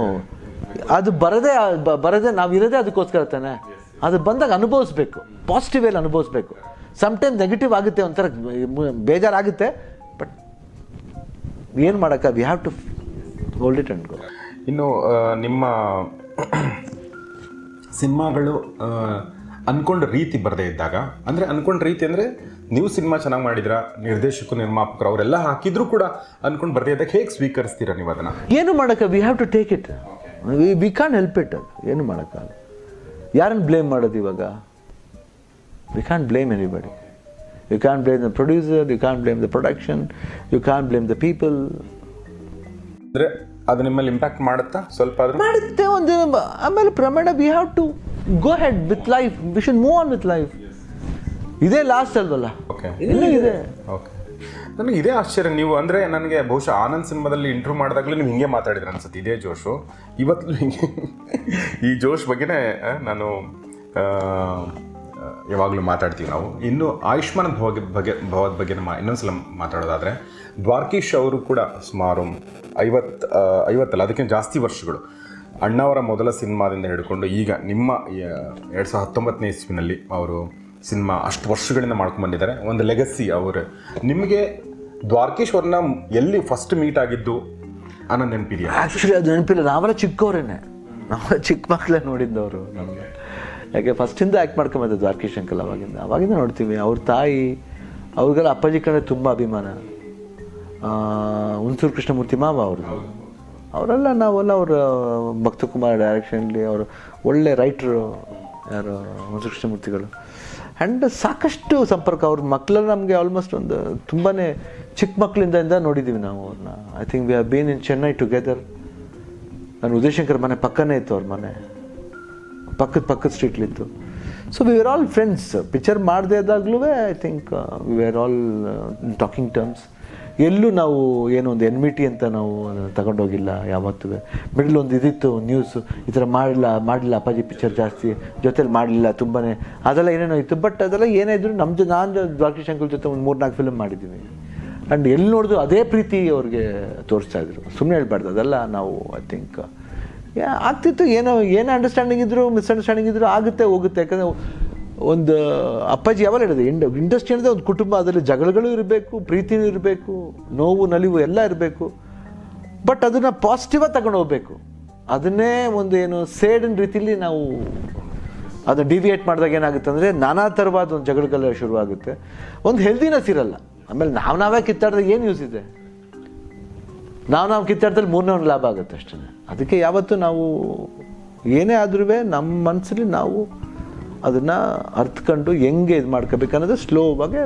ಅದು ಬರದೇ ಬರದೆ ನಾವಿರೋದೇ ಅದಕ್ಕೋಸ್ಕರ ತಾನೆ. ಅದು ಬಂದಾಗ ಅನುಭವಿಸ್ಬೇಕು, ಪಾಸಿಟಿವ್ ಎಲ್ಲ ಅನುಭವಿಸ್ಬೇಕು. ಸಮ್ಟೈಮ್ ನೆಗೆಟಿವ್ ಆಗುತ್ತೆ, ಒಂಥರ ಬೇಜಾರಾಗುತ್ತೆ, ಬಟ್ ಏನು ಮಾಡೋಕ್ಕೆ, we have to hold it and go. ಇನ್ನು ನಿಮ್ಮ ಸಿನಿಮಾಗಳು ಅಂದ್ಕೊಂಡ ರೀತಿ ಬರದೇ ಇದ್ದಾಗ, ಅಂದರೆ ಅಂದ್ಕೊಂಡ ರೀತಿ ಅಂದರೆ ನೀವು ಸಿನಿಮಾ ಚೆನ್ನಾಗಿ ಮಾಡಿದ್ರ, ನಿರ್ದೇಶಕರು ನಿರ್ಮಾಪಕರು ಅವರೆಲ್ಲ ಹಾಕಿದ್ರು ಕೂಡ ಅಂದ್ಕೊಂಡು ಬರದೇ ಇದ್ದಾಗ ಹೇಗೆ ಸ್ವೀಕರಿಸ್ತೀರಾ ನೀವು ಅದನ್ನು? ಏನು ಮಾಡೋಕ್ಕೆ, we have to take it. We we can help it. ಅದು ಏನು ಮಾಡೋಕ್ಕಾಗಲ್ಲ. ಯಾರನ್ನು ಬ್ಲೇಮ್ ಮಾಡೋದು ಇವಾಗ? We can blame anybody. You can blame the producer, you can blame the production, you can blame the people. ಅಂದರೆ ಅದು ನಿಮ್ಮಲ್ಲಿ ಇಂಪ್ಯಾಕ್ಟ್ ಮಾಡುತ್ತಾ? ಸ್ವಲ್ಪ ಆದರೂ ಮಾಡುತ್ತೆ ಒಂದು. ಆಮೇಲೆ ಪ್ರಮಾಣ we have to go head with life. We should move on with life. ಇದೇ ಲಾಸ್ಟ್ ಅಲ್ವಲ್ಲ? ಓಕೆ, ಇನ್ನೂ ಇದೆ. ಓಕೆ, ನನಗೆ ಇದೇ ಆಶ್ಚರ್ಯ. ನೀವು ಅಂದರೆ ನನಗೆ ಬಹುಶಃ ಆನಂದ್ ಸಿನಿಮಾದಲ್ಲಿ ಇಂಟ್ರ್ಯೂ ಮಾಡಿದಾಗಲೂ ನೀವು ಹಿಂಗೆ ಮಾತಾಡಿದ್ರೆ ಅನ್ಸುತ್ತೆ, ಇದೇ ಜೋಶು ಇವತ್ತು. ಹಿಂಗೆ ಈ ಜೋಶ್ ಬಗ್ಗೆನೇ ನಾನು ಯಾವಾಗಲೂ ಮಾತಾಡ್ತೀವಿ ನಾವು. ಇನ್ನು ಆಯುಷ್ಮಾನ್ ಭವಗೆ ಬಗ್ಗೆ ಭವದ ಬಗ್ಗೆ ಮಾ ಇನ್ನೊಂದ್ಸಲ ಮಾತಾಡೋದಾದರೆ, ದ್ವಾರ್ಕೀಶ್ ಅವರು ಕೂಡ ಸುಮಾರು ಐವತ್ತು ಐವತ್ತಲ್ಲ ಅದಕ್ಕಿಂತ ಜಾಸ್ತಿ ವರ್ಷಗಳು, ಅಣ್ಣವರ ಮೊದಲ ಸಿನಿಮಾದಿಂದ ಹಿಡ್ಕೊಂಡು ಈಗ ನಿಮ್ಮ ಎರಡು ಸಾವಿರದ ಹತ್ತೊಂಬತ್ತನೇ ಇಸ್ವಿನಲ್ಲಿ ಅವರು ಸಿನಿಮಾ ಅಷ್ಟು ವರ್ಷಗಳಿಂದ ಮಾಡ್ಕೊಂಡು ಬಂದಿದ್ದಾರೆ, ಒಂದು ಲೆಗಸಿ ಅವರು. ನಿಮಗೆ ದ್ವಾರ್ಕೀಶ್ ಅವ್ರನ್ನ ಎಲ್ಲಿ ಫಸ್ಟ್ ಮೀಟ್ ಆಗಿದ್ದು ಅನ್ನೋ ನೆನಪಿದೆಯಾ? ಆ್ಯಕ್ಚುಲಿ ಅದು ನೆನಪಿಲ್ಲ, ನಾವೆಲ್ಲ ಚಿಕ್ಕವರೇನೆ, ನಾವೆಲ್ಲ ಚಿಕ್ಕ ಮಕ್ಕಳೇ ನೋಡಿದ್ದವರು. ಯಾಕೆ ಫಸ್ಟಿಂದ ಆ್ಯಕ್ಟ್ ಮಾಡ್ಕೊಂಬಂದ ದ್ವಾರಕೀಶ್ ಅಂಕಲ್ ಅವಾಗಿಂದ ಅವಾಗಿಂದ ನೋಡ್ತೀವಿ. ಅವ್ರ ತಾಯಿ ಅವ್ರಿಗೆಲ್ಲ ಅಪ್ಪಾಜಿ ಕಂಡ್ರೆ ತುಂಬ ಅಭಿಮಾನ. ಹುನ್ಸೂರು ಕೃಷ್ಣಮೂರ್ತಿ ಮಾವ ಅವ್ರದ್ದು, ಅವರೆಲ್ಲ ನಾವೆಲ್ಲ ಅವ್ರ ಭಕ್ತ ಕುಮಾರ್ ಡೈರೆಕ್ಷನ್ಲಿ ಅವರು ಒಳ್ಳೆ ರೈಟ್ರು ಯಾರು ಹುನ್ಸೂರು ಕೃಷ್ಣಮೂರ್ತಿಗಳು. ಆ್ಯಂಡ್ ಸಾಕಷ್ಟು ಸಂಪರ್ಕ ಅವ್ರ ಮಕ್ಕಳೆಲ್ಲ ನಮಗೆ ಆಲ್ಮೋಸ್ಟ್ ಒಂದು ತುಂಬಾ ಚಿಕ್ಕ ಮಕ್ಕಳಿಂದ ನೋಡಿದ್ದೀವಿ ನಾವು ಅವ್ರನ್ನ. I think we have been in Chennai together. ನಾನು ಉದಯ ಶಂಕರ್ ಮನೆ ಪಕ್ಕನೇ ಇತ್ತು, ಅವ್ರ ಮನೆ ಪಕ್ಕದ ಪಕ್ಕದ ಸ್ಟ್ರೀಟ್ಲಿತ್ತು. So we are all friends. Picture ಮಾಡದೇ ಇದ್ದಾಗಲೂ I think we are all talking terms. ಎಲ್ಲೂ ನಾವು ಏನೋ ಒಂದು ಎನ್ಮಿಟಿ ಅಂತ ನಾವು ತಗೊಂಡೋಗಿಲ್ಲ ಯಾವತ್ತೂ. ಮಿಡಲ್ ಒಂದು ಇದಿತ್ತು ನ್ಯೂಸು, ಈ ಥರ ಮಾಡಲಿಲ್ಲ ಮಾಡಲಿಲ್ಲ ಅಪ್ಪಾಜಿ ಪಿಕ್ಚರ್ ಜಾಸ್ತಿ ಜೊತೆಲಿ ಮಾಡಲಿಲ್ಲ ತುಂಬಾ, ಅದೆಲ್ಲ ಏನೇನೋ ಇತ್ತು. ಬಟ್ ಅದೆಲ್ಲ ಏನೇ ಇದ್ದರೂ ನಮ್ಮ ಜೊ ನಾನು ದ್ವಾರಕೀಶ್ ಅಂಕಲ್ ಜೊತೆ ಒಂದು ಮೂರು ನಾಲ್ಕು ಫಿಲಮ್ ಮಾಡಿದ್ದೀವಿ. ಆ್ಯಂಡ್ ಎಲ್ಲಿ ನೋಡಿದ್ರು ಅದೇ ಪ್ರೀತಿ ಅವ್ರಿಗೆ ತೋರಿಸ್ತಾ ಇದ್ರು. ಸುಮ್ಮನೆ ಹೇಳ್ಬಾರ್ದು, ಅದೆಲ್ಲ ನಾವು ಐ ಥಿಂಕ್ ಆಗ್ತಿತ್ತು. ಏನೋ ಏನೋ ಅಂಡರ್ಸ್ಟ್ಯಾಂಡಿಂಗ್ ಇದ್ದರೂ ಮಿಸ್ಅಂಡರ್ಸ್ಟ್ಯಾಂಡಿಂಗ್ ಇದ್ದರೂ ಆಗುತ್ತೆ ಹೋಗುತ್ತೆ. ಯಾಕಂದರೆ ಒಂದು ಅಪ್ಪಾಜಿ ಯಾವಾಗ ಹೇಳಿದೆ ಇಂಡ ಇಂಡಸ್ಟ್ರಿ ಅಂದರೆ ಒಂದು ಕುಟುಂಬ, ಅದರಲ್ಲಿ ಜಗಳಗಳೂ ಇರಬೇಕು, ಪ್ರೀತಿಯೂ ಇರಬೇಕು, ನೋವು ನಲಿವು ಎಲ್ಲ ಇರಬೇಕು. ಬಟ್ ಅದನ್ನು ಪಾಸಿಟಿವಾಗಿ ತಗೊಂಡು ಹೋಗ್ಬೇಕು. ಅದನ್ನೇ ಒಂದು ಏನು ಸೇಡನ್ ರೀತಿಯಲ್ಲಿ ನಾವು ಅದು ಡಿವಿಯೇಟ್ ಮಾಡಿದಾಗ ಏನಾಗುತ್ತೆ ಅಂದರೆ ನಾನಾ ಥರವಾದ ಒಂದು ಜಗಳಗಳೆಲ್ಲ ಶುರುವಾಗುತ್ತೆ, ಒಂದು ಹೆಲ್ದಿನೆಸ್ ಇರಲ್ಲ. ಆಮೇಲೆ ನಾವು ನಾವೇ ಕಿತ್ತಾಡ್ದಾಗ ಏನು ಯೂಸ್ ಇದೆ? ನಾವು ನಾವು ಕಿತ್ತಾಡ್ದಲ್ಲಿ ಮೂರನೇ ಒಂದು ಲಾಭ ಆಗುತ್ತೆ ಅಷ್ಟೇ. ಅದಕ್ಕೆ ಯಾವತ್ತೂ ನಾವು ಏನೇ ಆದ್ರೂ ನಮ್ಮ ಮನಸ್ಸಲ್ಲಿ ನಾವು ಅದನ್ನು ಅರ್ತ್ಕೊಂಡು ಹೆಂಗೆ ಇದು ಮಾಡ್ಕೋಬೇಕು ಅನ್ನೋದು ಸ್ಲೋ ಬಗ್ಗೆ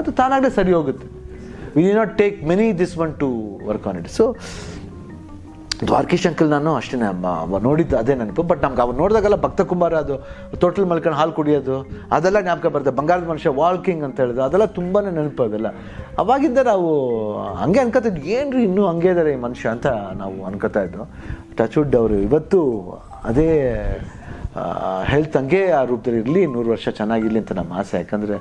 ಅದು ತಾನಾಗಲೇ ಸರಿ ಹೋಗುತ್ತೆ. We did not take many this one to work on it. So Dwarakish uncle ನಾನು ಅಷ್ಟೇ ನೋಡಿದ್ದು ಅದೇ ನೆನಪು. ಬಟ್ ನಮ್ಗೆ ಅವ್ರು ನೋಡಿದಾಗೆಲ್ಲ ಭಕ್ತ ಕುಮಾರ ಅದು ತೋಟಲ್ ಮಲ್ಕೊಂಡು ಹಾಲು ಕುಡಿಯೋದು ಅದೆಲ್ಲ ಜ್ಞಾಪಕ ಬರುತ್ತೆ. ಬಂಗಾರದ ಮನುಷ್ಯ ವಾಲ್ಕಿಂಗ್ ಅಂತ ಹೇಳಿದ್ರು ಅದೆಲ್ಲ ತುಂಬಾ ನೆನಪು. ಅವೆಲ್ಲ ಅವಾಗಿಂದ ನಾವು ಹಂಗೆ ಅನ್ಕೋತಿದ್ದು, ಏನ್ರಿ ಇನ್ನೂ ಹಂಗೆ ಇದ್ದಾರೆ ಈ ಮನುಷ್ಯ ಅಂತ ನಾವು ಅನ್ಕೋತಾ ಇದ್ದು. ಟಚ್ವುಡ್ ಅವರು ಇವತ್ತು ಅದೇ ಹೆಲ್ತ್ ಹಂಗೆ ಆ ರೂಪದಲ್ಲಿ ಇರಲಿ, ನೂರು ವರ್ಷ ಚೆನ್ನಾಗಿರಲಿ ಅಂತ ನಮ್ಮ ಆಸೆ. ಯಾಕಂದರೆ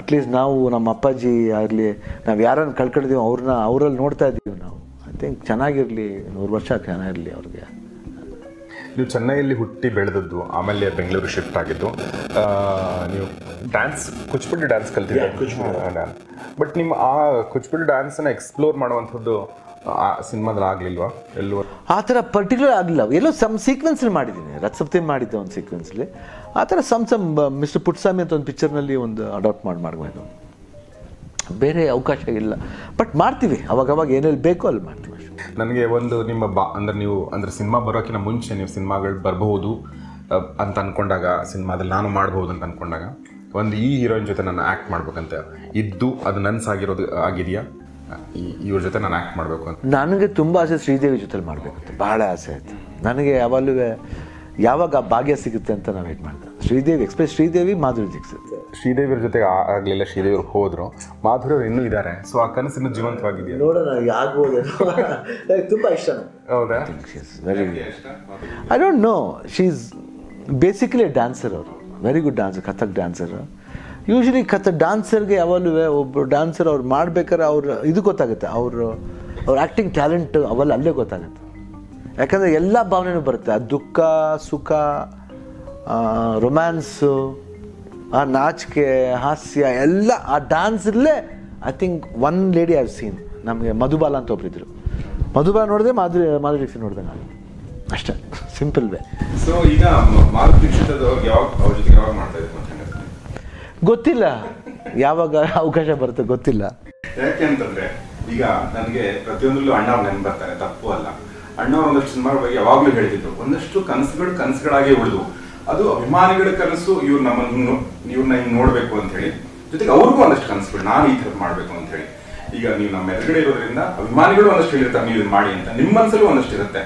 ಅಟ್ಲೀಸ್ಟ್ ನಾವು ನಮ್ಮ ಅಪ್ಪಾಜಿ ಆಗಲಿ ನಾವು ಯಾರನ್ನು ಕಳ್ಕೊಂಡಿದ್ದೀವಿ ಅವ್ರನ್ನ ಅವರಲ್ಲಿ ನೋಡ್ತಾ ಇದ್ದೀವಿ ನಾವು. ಐ ಥಿಂಕ್ ಚೆನ್ನಾಗಿರಲಿ, ನೂರು ವರ್ಷ ಚೆನ್ನಾಗಿರಲಿ ಅವ್ರಿಗೆ. ನೀವು ಚೆನ್ನೈಯಲ್ಲಿ ಹುಟ್ಟಿ ಬೆಳೆದದ್ದು, ಆಮೇಲೆ ಬೆಂಗಳೂರು ಶಿಫ್ಟ್ ಆಗಿದ್ದು. ನೀವು ಡ್ಯಾನ್ಸ್ ಕೂಚಿಪುಡಿ ಡ್ಯಾನ್ಸ್ ಕಲ್ತಿದ್ದೆ, ಬಟ್ ನಿಮ್ಮ ಆ ಕೂಚಿಪುಡಿ ಡ್ಯಾನ್ಸನ್ನು ಎಕ್ಸ್ಪ್ಲೋರ್ ಮಾಡುವಂಥದ್ದು ಸಿನಿಮಾದಲ್ಲಿ ಆಗಲಿಲ್ವಾ? ಎಲ್ಲೋ ಆ ಥರ ಪರ್ಟಿಕ್ಯುಲರ್ ಆಗಲಿಲ್ಲ. ಎಲ್ಲೋ ಸಮ್ ಸೀಕ್ವೆನ್ಸಲ್ಲಿ ಮಾಡಿದ್ದೀನಿ, ರಥಸಪ್ತಮಿ ಮಾಡಿದ್ದೆ ಒಂದು ಸೀಕ್ವೆನ್ಸಲ್ಲಿ. ಆ ಥರ ಸಮ್ ಸಮ್ ಮಿಸ್ಟರ್ ಪುಟ್ಸಾಮಿ ಅಂತ ಒಂದು ಪಿಕ್ಚರ್ನಲ್ಲಿ ಒಂದು ಅಡಾಪ್ಟ್ ಮಾಡಿ ಮಾಡ್ಬೋದು. ಬೇರೆ ಅವಕಾಶ ಇಲ್ಲ, ಬಟ್ ಮಾಡ್ತೀವಿ ಅವಾಗವಾಗ ಏನೇನು ಬೇಕೋ ಅಲ್ಲಿ ಮಾಡ್ತೀವಿ. ನನಗೆ ಒಂದು ನಿಮ್ಮ ಬಾ ಅಂದರೆ ನೀವು ಅಂದರೆ ಸಿನಿಮಾ ಬರೋಕ್ಕಿಂತ ಮುಂಚೆ ನೀವು ಸಿನಿಮಾಗಳು ಬರ್ಬೋದು ಅಂತ ಅಂದ್ಕೊಂಡಾಗ, ಸಿನಿಮಾದಲ್ಲಿ ನಾನು ಮಾಡ್ಬೋದು ಅಂತ ಅಂದ್ಕೊಂಡಾಗ ಒಂದು ಈ ಹೀರೋಯಿನ್ ಜೊತೆ ನಾನು ಆ್ಯಕ್ಟ್ ಮಾಡ್ಬೇಕಂತ ಇದ್ದು ಅದು ನನಸಾಗಿರೋದು ಆಗಿದೆಯಾ? ಇವ್ರ ಜೊತೆ ನಾನು ಆ್ಯಕ್ಟ್ ಮಾಡಬೇಕು ಅಂತ ನನಗೆ ತುಂಬ ಆಸೆ. ಶ್ರೀದೇವಿ ಜೊತೆ ಮಾಡಬೇಕಂತ ಬಹಳ ಆಸೆ ಆಯಿತು ನನಗೆ. ಯಾವಾಗಲೂ ಯಾವಾಗ ಆ ಭಾಗ್ಯ ಸಿಗುತ್ತೆ ಅಂತ ನಾನು ವೇಟ್ ಮಾಡಿದೆ. ಶ್ರೀದೇವಿ ಎಕ್ಸ್ಪ್ರೆಸ್, ಶ್ರೀದೇವಿ ಮಾಧುರಿ ದೀಕ್ಷಿತ್. ಶ್ರೀದೇವಿಯವ್ರ ಜೊತೆಗೆ ಆಗಲಿಲ್ಲ, ಶ್ರೀದೇವಿಯವ್ರು ಹೋದರು, ಮಾಧುರಿ ಅವ್ರು ಇನ್ನೂ ಇದ್ದಾರೆ. ಸೊ ಆ ಕನಸಿನ ಜೀವಂತವಾಗಿದೆಯಾ ನೋಡೋಣ, ಆಗ್ಬೋದು. ತುಂಬ ಇಷ್ಟ. ಹೌದಾ? Very good. I don't know, she is basically dancer. ಅವರು very good dancer, Kathak dancer. Usually ಕಥ ಡ್ಯಾನ್ಸರ್ಗೆ ಯಾವಾಗಲೂ ಒಬ್ಬರು ಡ್ಯಾನ್ಸರ್ ಅವ್ರು ಮಾಡ್ಬೇಕಾದ್ರೆ ಅವ್ರು ಇದು ಗೊತ್ತಾಗುತ್ತೆ, ಅವರು ಅವ್ರ ಆ್ಯಕ್ಟಿಂಗ್ ಟ್ಯಾಲೆಂಟ್ ಅವೆಲ್ಲ ಅಲ್ಲೇ ಗೊತ್ತಾಗುತ್ತೆ. ಯಾಕಂದರೆ ಎಲ್ಲ ಭಾವನೆಯೂ ಬರುತ್ತೆ, ಆ ದುಃಖ ಸುಖ, ರೊಮ್ಯಾನ್ಸು, ಆ ನಾಚಿಕೆ ಹಾಸ್ಯ ಎಲ್ಲ ಆ ಡ್ಯಾನ್ಸಲ್ಲೇ. I think one lady are seen, ನಮಗೆ ಮಧುಬಾಲ ಅಂತ ಒಬ್ಬರಿದ್ದರು. ಮಧುಬಾಲ ನೋಡಿದೆ, ಮಾಧುರಿ ಮಾಧುರಿ ದೀಕ್ಷಿತ್ ನೋಡಿದೆ ನಾನು. ಅಷ್ಟೇ, ಸಿಂಪಲ್ ವೇ. ಸೊ ಈಗ ಮಾಧುರಿ ದೀಕ್ಷಿತ್ ಯಾವಾಗ ಮಾಡ್ತಾ ಇದ್ರು ಗೊತ್ತಿಲ್ಲ, ಯಾವಾಗ ಅವಕಾಶ ಬರುತ್ತೆ ಗೊತ್ತಿಲ್ಲ. ಯಾಕೆ ಅಂತಂದ್ರೆ ಈಗ ನನಗೆ ಪ್ರತಿಯೊಂದರಲ್ಲೂ ಅಣ್ಣ ಅವ್ರು ನೆನಪು ಬರ್ತಾರೆ, ತಪ್ಪು ಅಲ್ಲ. ಅಣ್ಣ ಒಂದಷ್ಟು ಸಿನಿಮಾ ಬಗ್ಗೆ ಯಾವಾಗಲೂ ಹೇಳ್ತಿದ್ರು, ಒಂದಷ್ಟು ಕನಸುಗಳು ಕನಸುಗಳಾಗಿ ಉಳಿದು ಅದು ಅಭಿಮಾನಿಗಳ ಕನಸು, ಇವ್ರು ನಮ್ಮನ್ನು ಇವ್ರನ್ನ ಹಿಂಗೆ ನೋಡಬೇಕು ಅಂತ ಹೇಳಿ. ಜೊತೆಗೆ ಅವ್ರಿಗೂ ಒಂದಷ್ಟು ಕನಸುಗಳು, ನಾನು ಈ ಥರ ಮಾಡಬೇಕು ಅಂತ ಹೇಳಿ. ಈಗ ನೀವು ನಮ್ಮ ಎದುರುಗಡೆ ಇರೋದ್ರಿಂದ ಅಭಿಮಾನಿಗಳು ಒಂದಷ್ಟು ಹೇಳಿರ್ತಾರೆ ನೀವು ಇದು ಮಾಡಿ ಅಂತ, ನಿಮ್ಮ ಮನಸ್ಸಲ್ಲೂ ಒಂದಷ್ಟು ಇರುತ್ತೆ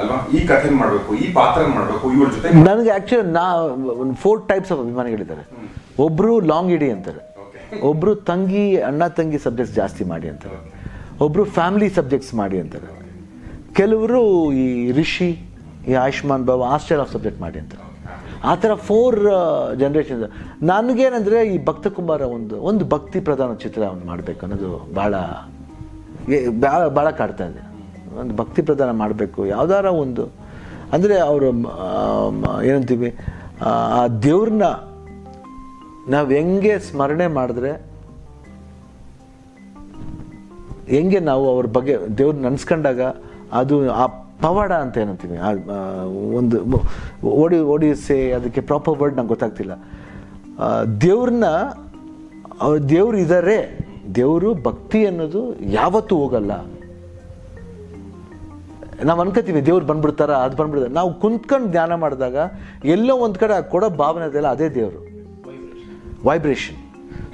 ಅಲ್ವಾ, ಈ ಕಥೆ ಮಾಡಬೇಕು, ಈ ಪಾತ್ರ ಮಾಡಬೇಕು, ಇವ್ರ ಜೊತೆ. ನನಗೆ ಆ್ಯಕ್ಚುಲಿ ನಾ ಒಂದು ಫೋರ್ ಟೈಪ್ಸ್ ಆಫ್ ಅಭಿಮಾನಿಗಳಿದ್ದಾರೆ. ಒಬ್ಬರು ಲಾಂಗ್ ಇಡಿ ಅಂತಾರೆ, ಒಬ್ಬರು ತಂಗಿ ಅಣ್ಣ ತಂಗಿ ಸಬ್ಜೆಕ್ಟ್ಸ್ ಜಾಸ್ತಿ ಮಾಡಿ ಅಂತಾರೆ, ಒಬ್ಬರು ಫ್ಯಾಮಿಲಿ ಸಬ್ಜೆಕ್ಟ್ಸ್ ಮಾಡಿ ಅಂತಾರೆ, ಕೆಲವರು ಈ ಋಷಿ ಈ ಆಯುಷ್ಮಾನ್ ಭಾವ ಆ ಸ್ಟೈಲ್ ಆಫ್ ಸಬ್ಜೆಕ್ಟ್ ಮಾಡಿ ಅಂತಾರೆ. ಆ ಥರ ಫೋರ್ ಜನ್ರೇಷನ್. ನನಗೇನೆಂದರೆ ಈ ಭಕ್ತ ಕುಮಾರ ಒಂದು ಒಂದು ಭಕ್ತಿ ಪ್ರಧಾನ ಚಿತ್ರ ಅವ್ನು ಮಾಡಬೇಕು ಅನ್ನೋದು ಭಾಳ ಭಾಳ ಭಾಳ ಕಾಡ್ತಾ ಇದೆ. ಒಂದು ಭಕ್ತಿ ಪ್ರಧಾನ ಮಾಡಬೇಕು ಯಾವ್ದಾರ ಒಂದು, ಅಂದರೆ ಅವರು ಏನಂತೀವಿ ಆ ದೇವ್ರನ್ನ ನಾವು ಹೆಂಗೆ ಸ್ಮರಣೆ ಮಾಡಿದ್ರೆ, ಹೆಂಗೆ ನಾವು ಅವ್ರ ಬಗ್ಗೆ ದೇವ್ರನ್ನ ನೆನೆಸ್ಕೊಂಡಾಗ ಅದು ಆ ಪವಾಡ ಅಂತ ಏನಂತೀವಿ, ಒಂದು ಓಡಿ ಓಡಿಸೆ ಅದಕ್ಕೆ ಪ್ರಾಪರ್ ವರ್ಡ್ ನಂಗೆ ಗೊತ್ತಾಗ್ತಿಲ್ಲ. ದೇವ್ರನ್ನ ದೇವ್ರು ಇದ್ದಾರೆ, ದೇವರು ಭಕ್ತಿ ಅನ್ನೋದು ಯಾವತ್ತೂ ಹೋಗಲ್ಲ. ನಾವು ಅನ್ಕೋತೀವಿ ದೇವ್ರು ಬಂದ್ಬಿಡ್ತಾರ ಅದು ಬಂದ್ಬಿಡ್ತಾರೆ, ನಾವು ಕುಂತ್ಕೊಂಡು ಧ್ಯಾನ ಮಾಡಿದಾಗ ಎಲ್ಲೋ ಒಂದು ಕಡೆ ಕೊಡೋ ಭಾವನೆ ಇದೆಯಲ್ಲ ಅದೇ ದೇವರು, ವೈಬ್ರೇಷನ್.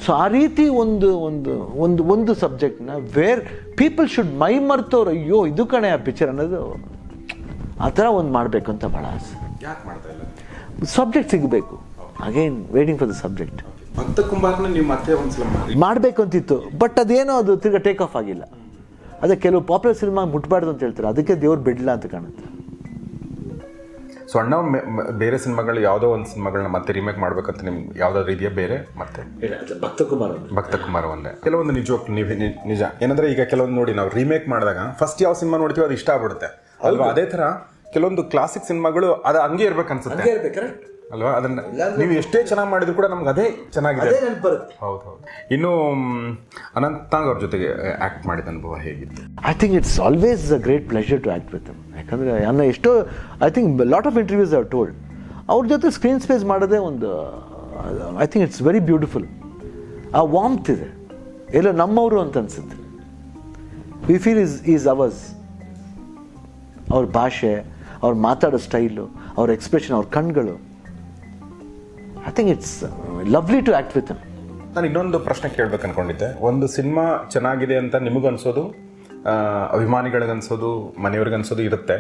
ಸೊ ಆ ರೀತಿ ಒಂದು ಒಂದು ಒಂದು ಒಂದು ಸಬ್ಜೆಕ್ಟ್ನ ವೇರ್ ಪೀಪಲ್ ಶುಡ್ ಮೈ ಮರ್ತವ್ರು ಅಯ್ಯೋ ಇದು ಕಣೆ ಆ ಪಿಕ್ಚರ್ ಅನ್ನೋದು, ಆ ಥರ ಒಂದು ಮಾಡಬೇಕು ಅಂತ ಭಾಳ ಆಸೆ. ಯಾಕೆ ಮಾಡ್ತಾ ಇಲ್ಲ? ಸಬ್ಜೆಕ್ಟ್ ಸಿಗಬೇಕು, again waiting for the subject. Bhakta ಕುಮಾರ್ನ ನೀವು ಮತ್ತೆ ಒಂದ್ಸಲ ಮಾಡಬೇಕು ಅಂತಿತ್ತು, ಬಟ್ ಅದೇನೋ ಅದು ತಿರ್ಗಾ ಟೇಕ್ ಆಫ್ ಆಗಿಲ್ಲ. ಅದೇ ಕೆಲವು ಪಾಪ್ಯುಲರ್ ಸಿನಿಮಾ ಮುಟ್ಬಾರ್ದು ಅಂತ ಹೇಳ್ತಾರೆ, ಅದಕ್ಕೆ ದೇವ್ರು ಬಿಡಲ್ಲ ಅಂತ ಕಾಣುತ್ತೆ. ಸೊ ಅಣ್ಣ, ಬೇರೆ ಸಿನಿಮಾಗಳು ಯಾವುದೋ ಒಂದು ಸಿನಿಮಾಗಳನ್ನ ಮತ್ತೆ ರೀಮೇಕ್ ಮಾಡ್ಬೇಕಂತ ನಿಮ್ಗೆ ಯಾವುದಾದ್ರು ಇದೆಯಾ ಬೇರೆ? ಮತ್ತೆ ಭಕ್ತ ಕುಮಾರ್ ಭಕ್ತ ಕುಮಾರ್ ಒಂದೇ ಕೆಲವೊಂದು ನಿಜವಾಗ್ಲು ನೀವು ನಿಜ ಏನಂದ್ರೆ, ಈಗ ಕೆಲವೊಂದು ನೋಡಿ ನಾವು ರೀಮೇಕ್ ಮಾಡಿದಾಗ ಫಸ್ಟ್ ಯಾವ ಸಿನಿಮಾ ನೋಡ್ತೀವಿ ಅದು ಇಷ್ಟ ಆಗ್ಬಿಡುತ್ತೆ ಅಲ್ವಾ. ಅದೇ ಥರ ಕೆಲವೊಂದು ಕ್ಲಾಸಿಕ್ ಸಿನಿಮಾಗಳು ಅದು ಹಂಗೆ ಇರ್ಬೇಕು ಅನ್ಸುತ್ತೆ ಅಲ್ವಾ. ಅದನ್ನ ನೀವು ಎಷ್ಟೇ ಚೆನ್ನಾಗಿ ಮಾಡಿದ್ರು ಕೂಡ ನಮ್ಗೆ ಅದೇ ಚೆನ್ನಾಗಿದೆ. ಹೌದು ಹೌದು. ಇನ್ನು ಅನಂತಾಂಗ್ ಅವ್ರ ಜೊತೆಗೆ ಆಕ್ಟ್ ಮಾಡಿದ ಅನುಭವ ಹೇಗಿತ್ತು? I think it's always a great pleasure to act with him. ಯಾಕಂದರೆ ಅನ್ನ ಎಷ್ಟೋ I think lot of interviews are told ಅವ್ರ ಜೊತೆ ಸ್ಕ್ರೀನ್ ಸ್ಪೇಸ್ ಮಾಡೋದೇ ಒಂದು I think it's very beautiful. ಆ ವಾಮ್ತ್ ಇದೆ, ಎಲ್ಲ ನಮ್ಮವರು ಅಂತ ಅನಿಸುತ್ತೆ. We feel is is ours. ಅವ್ರ ಭಾಷೆ, ಅವ್ರು ಮಾತಾಡೋ ಸ್ಟೈಲು, ಅವ್ರ ಎಕ್ಸ್ಪ್ರೆಷನ್, ಅವ್ರ ಕಣ್ಗಳು, I think it's lovely to act with him. ನಾನು ಇನ್ನೊಂದು ಪ್ರಶ್ನೆ ಕೇಳಬೇಕು ಅಂದ್ಕೊಂಡಿದ್ದೆ. ಒಂದು ಸಿನಿಮಾ ಚೆನ್ನಾಗಿದೆ ಅಂತ ನಿಮಗನ್ಸೋದು, ಅಭಿಮಾನಿಗಳಿಗನ್ಸೋದು, ಮನೆಯವ್ರಿಗನ್ಸೋದು ಇರುತ್ತೆ.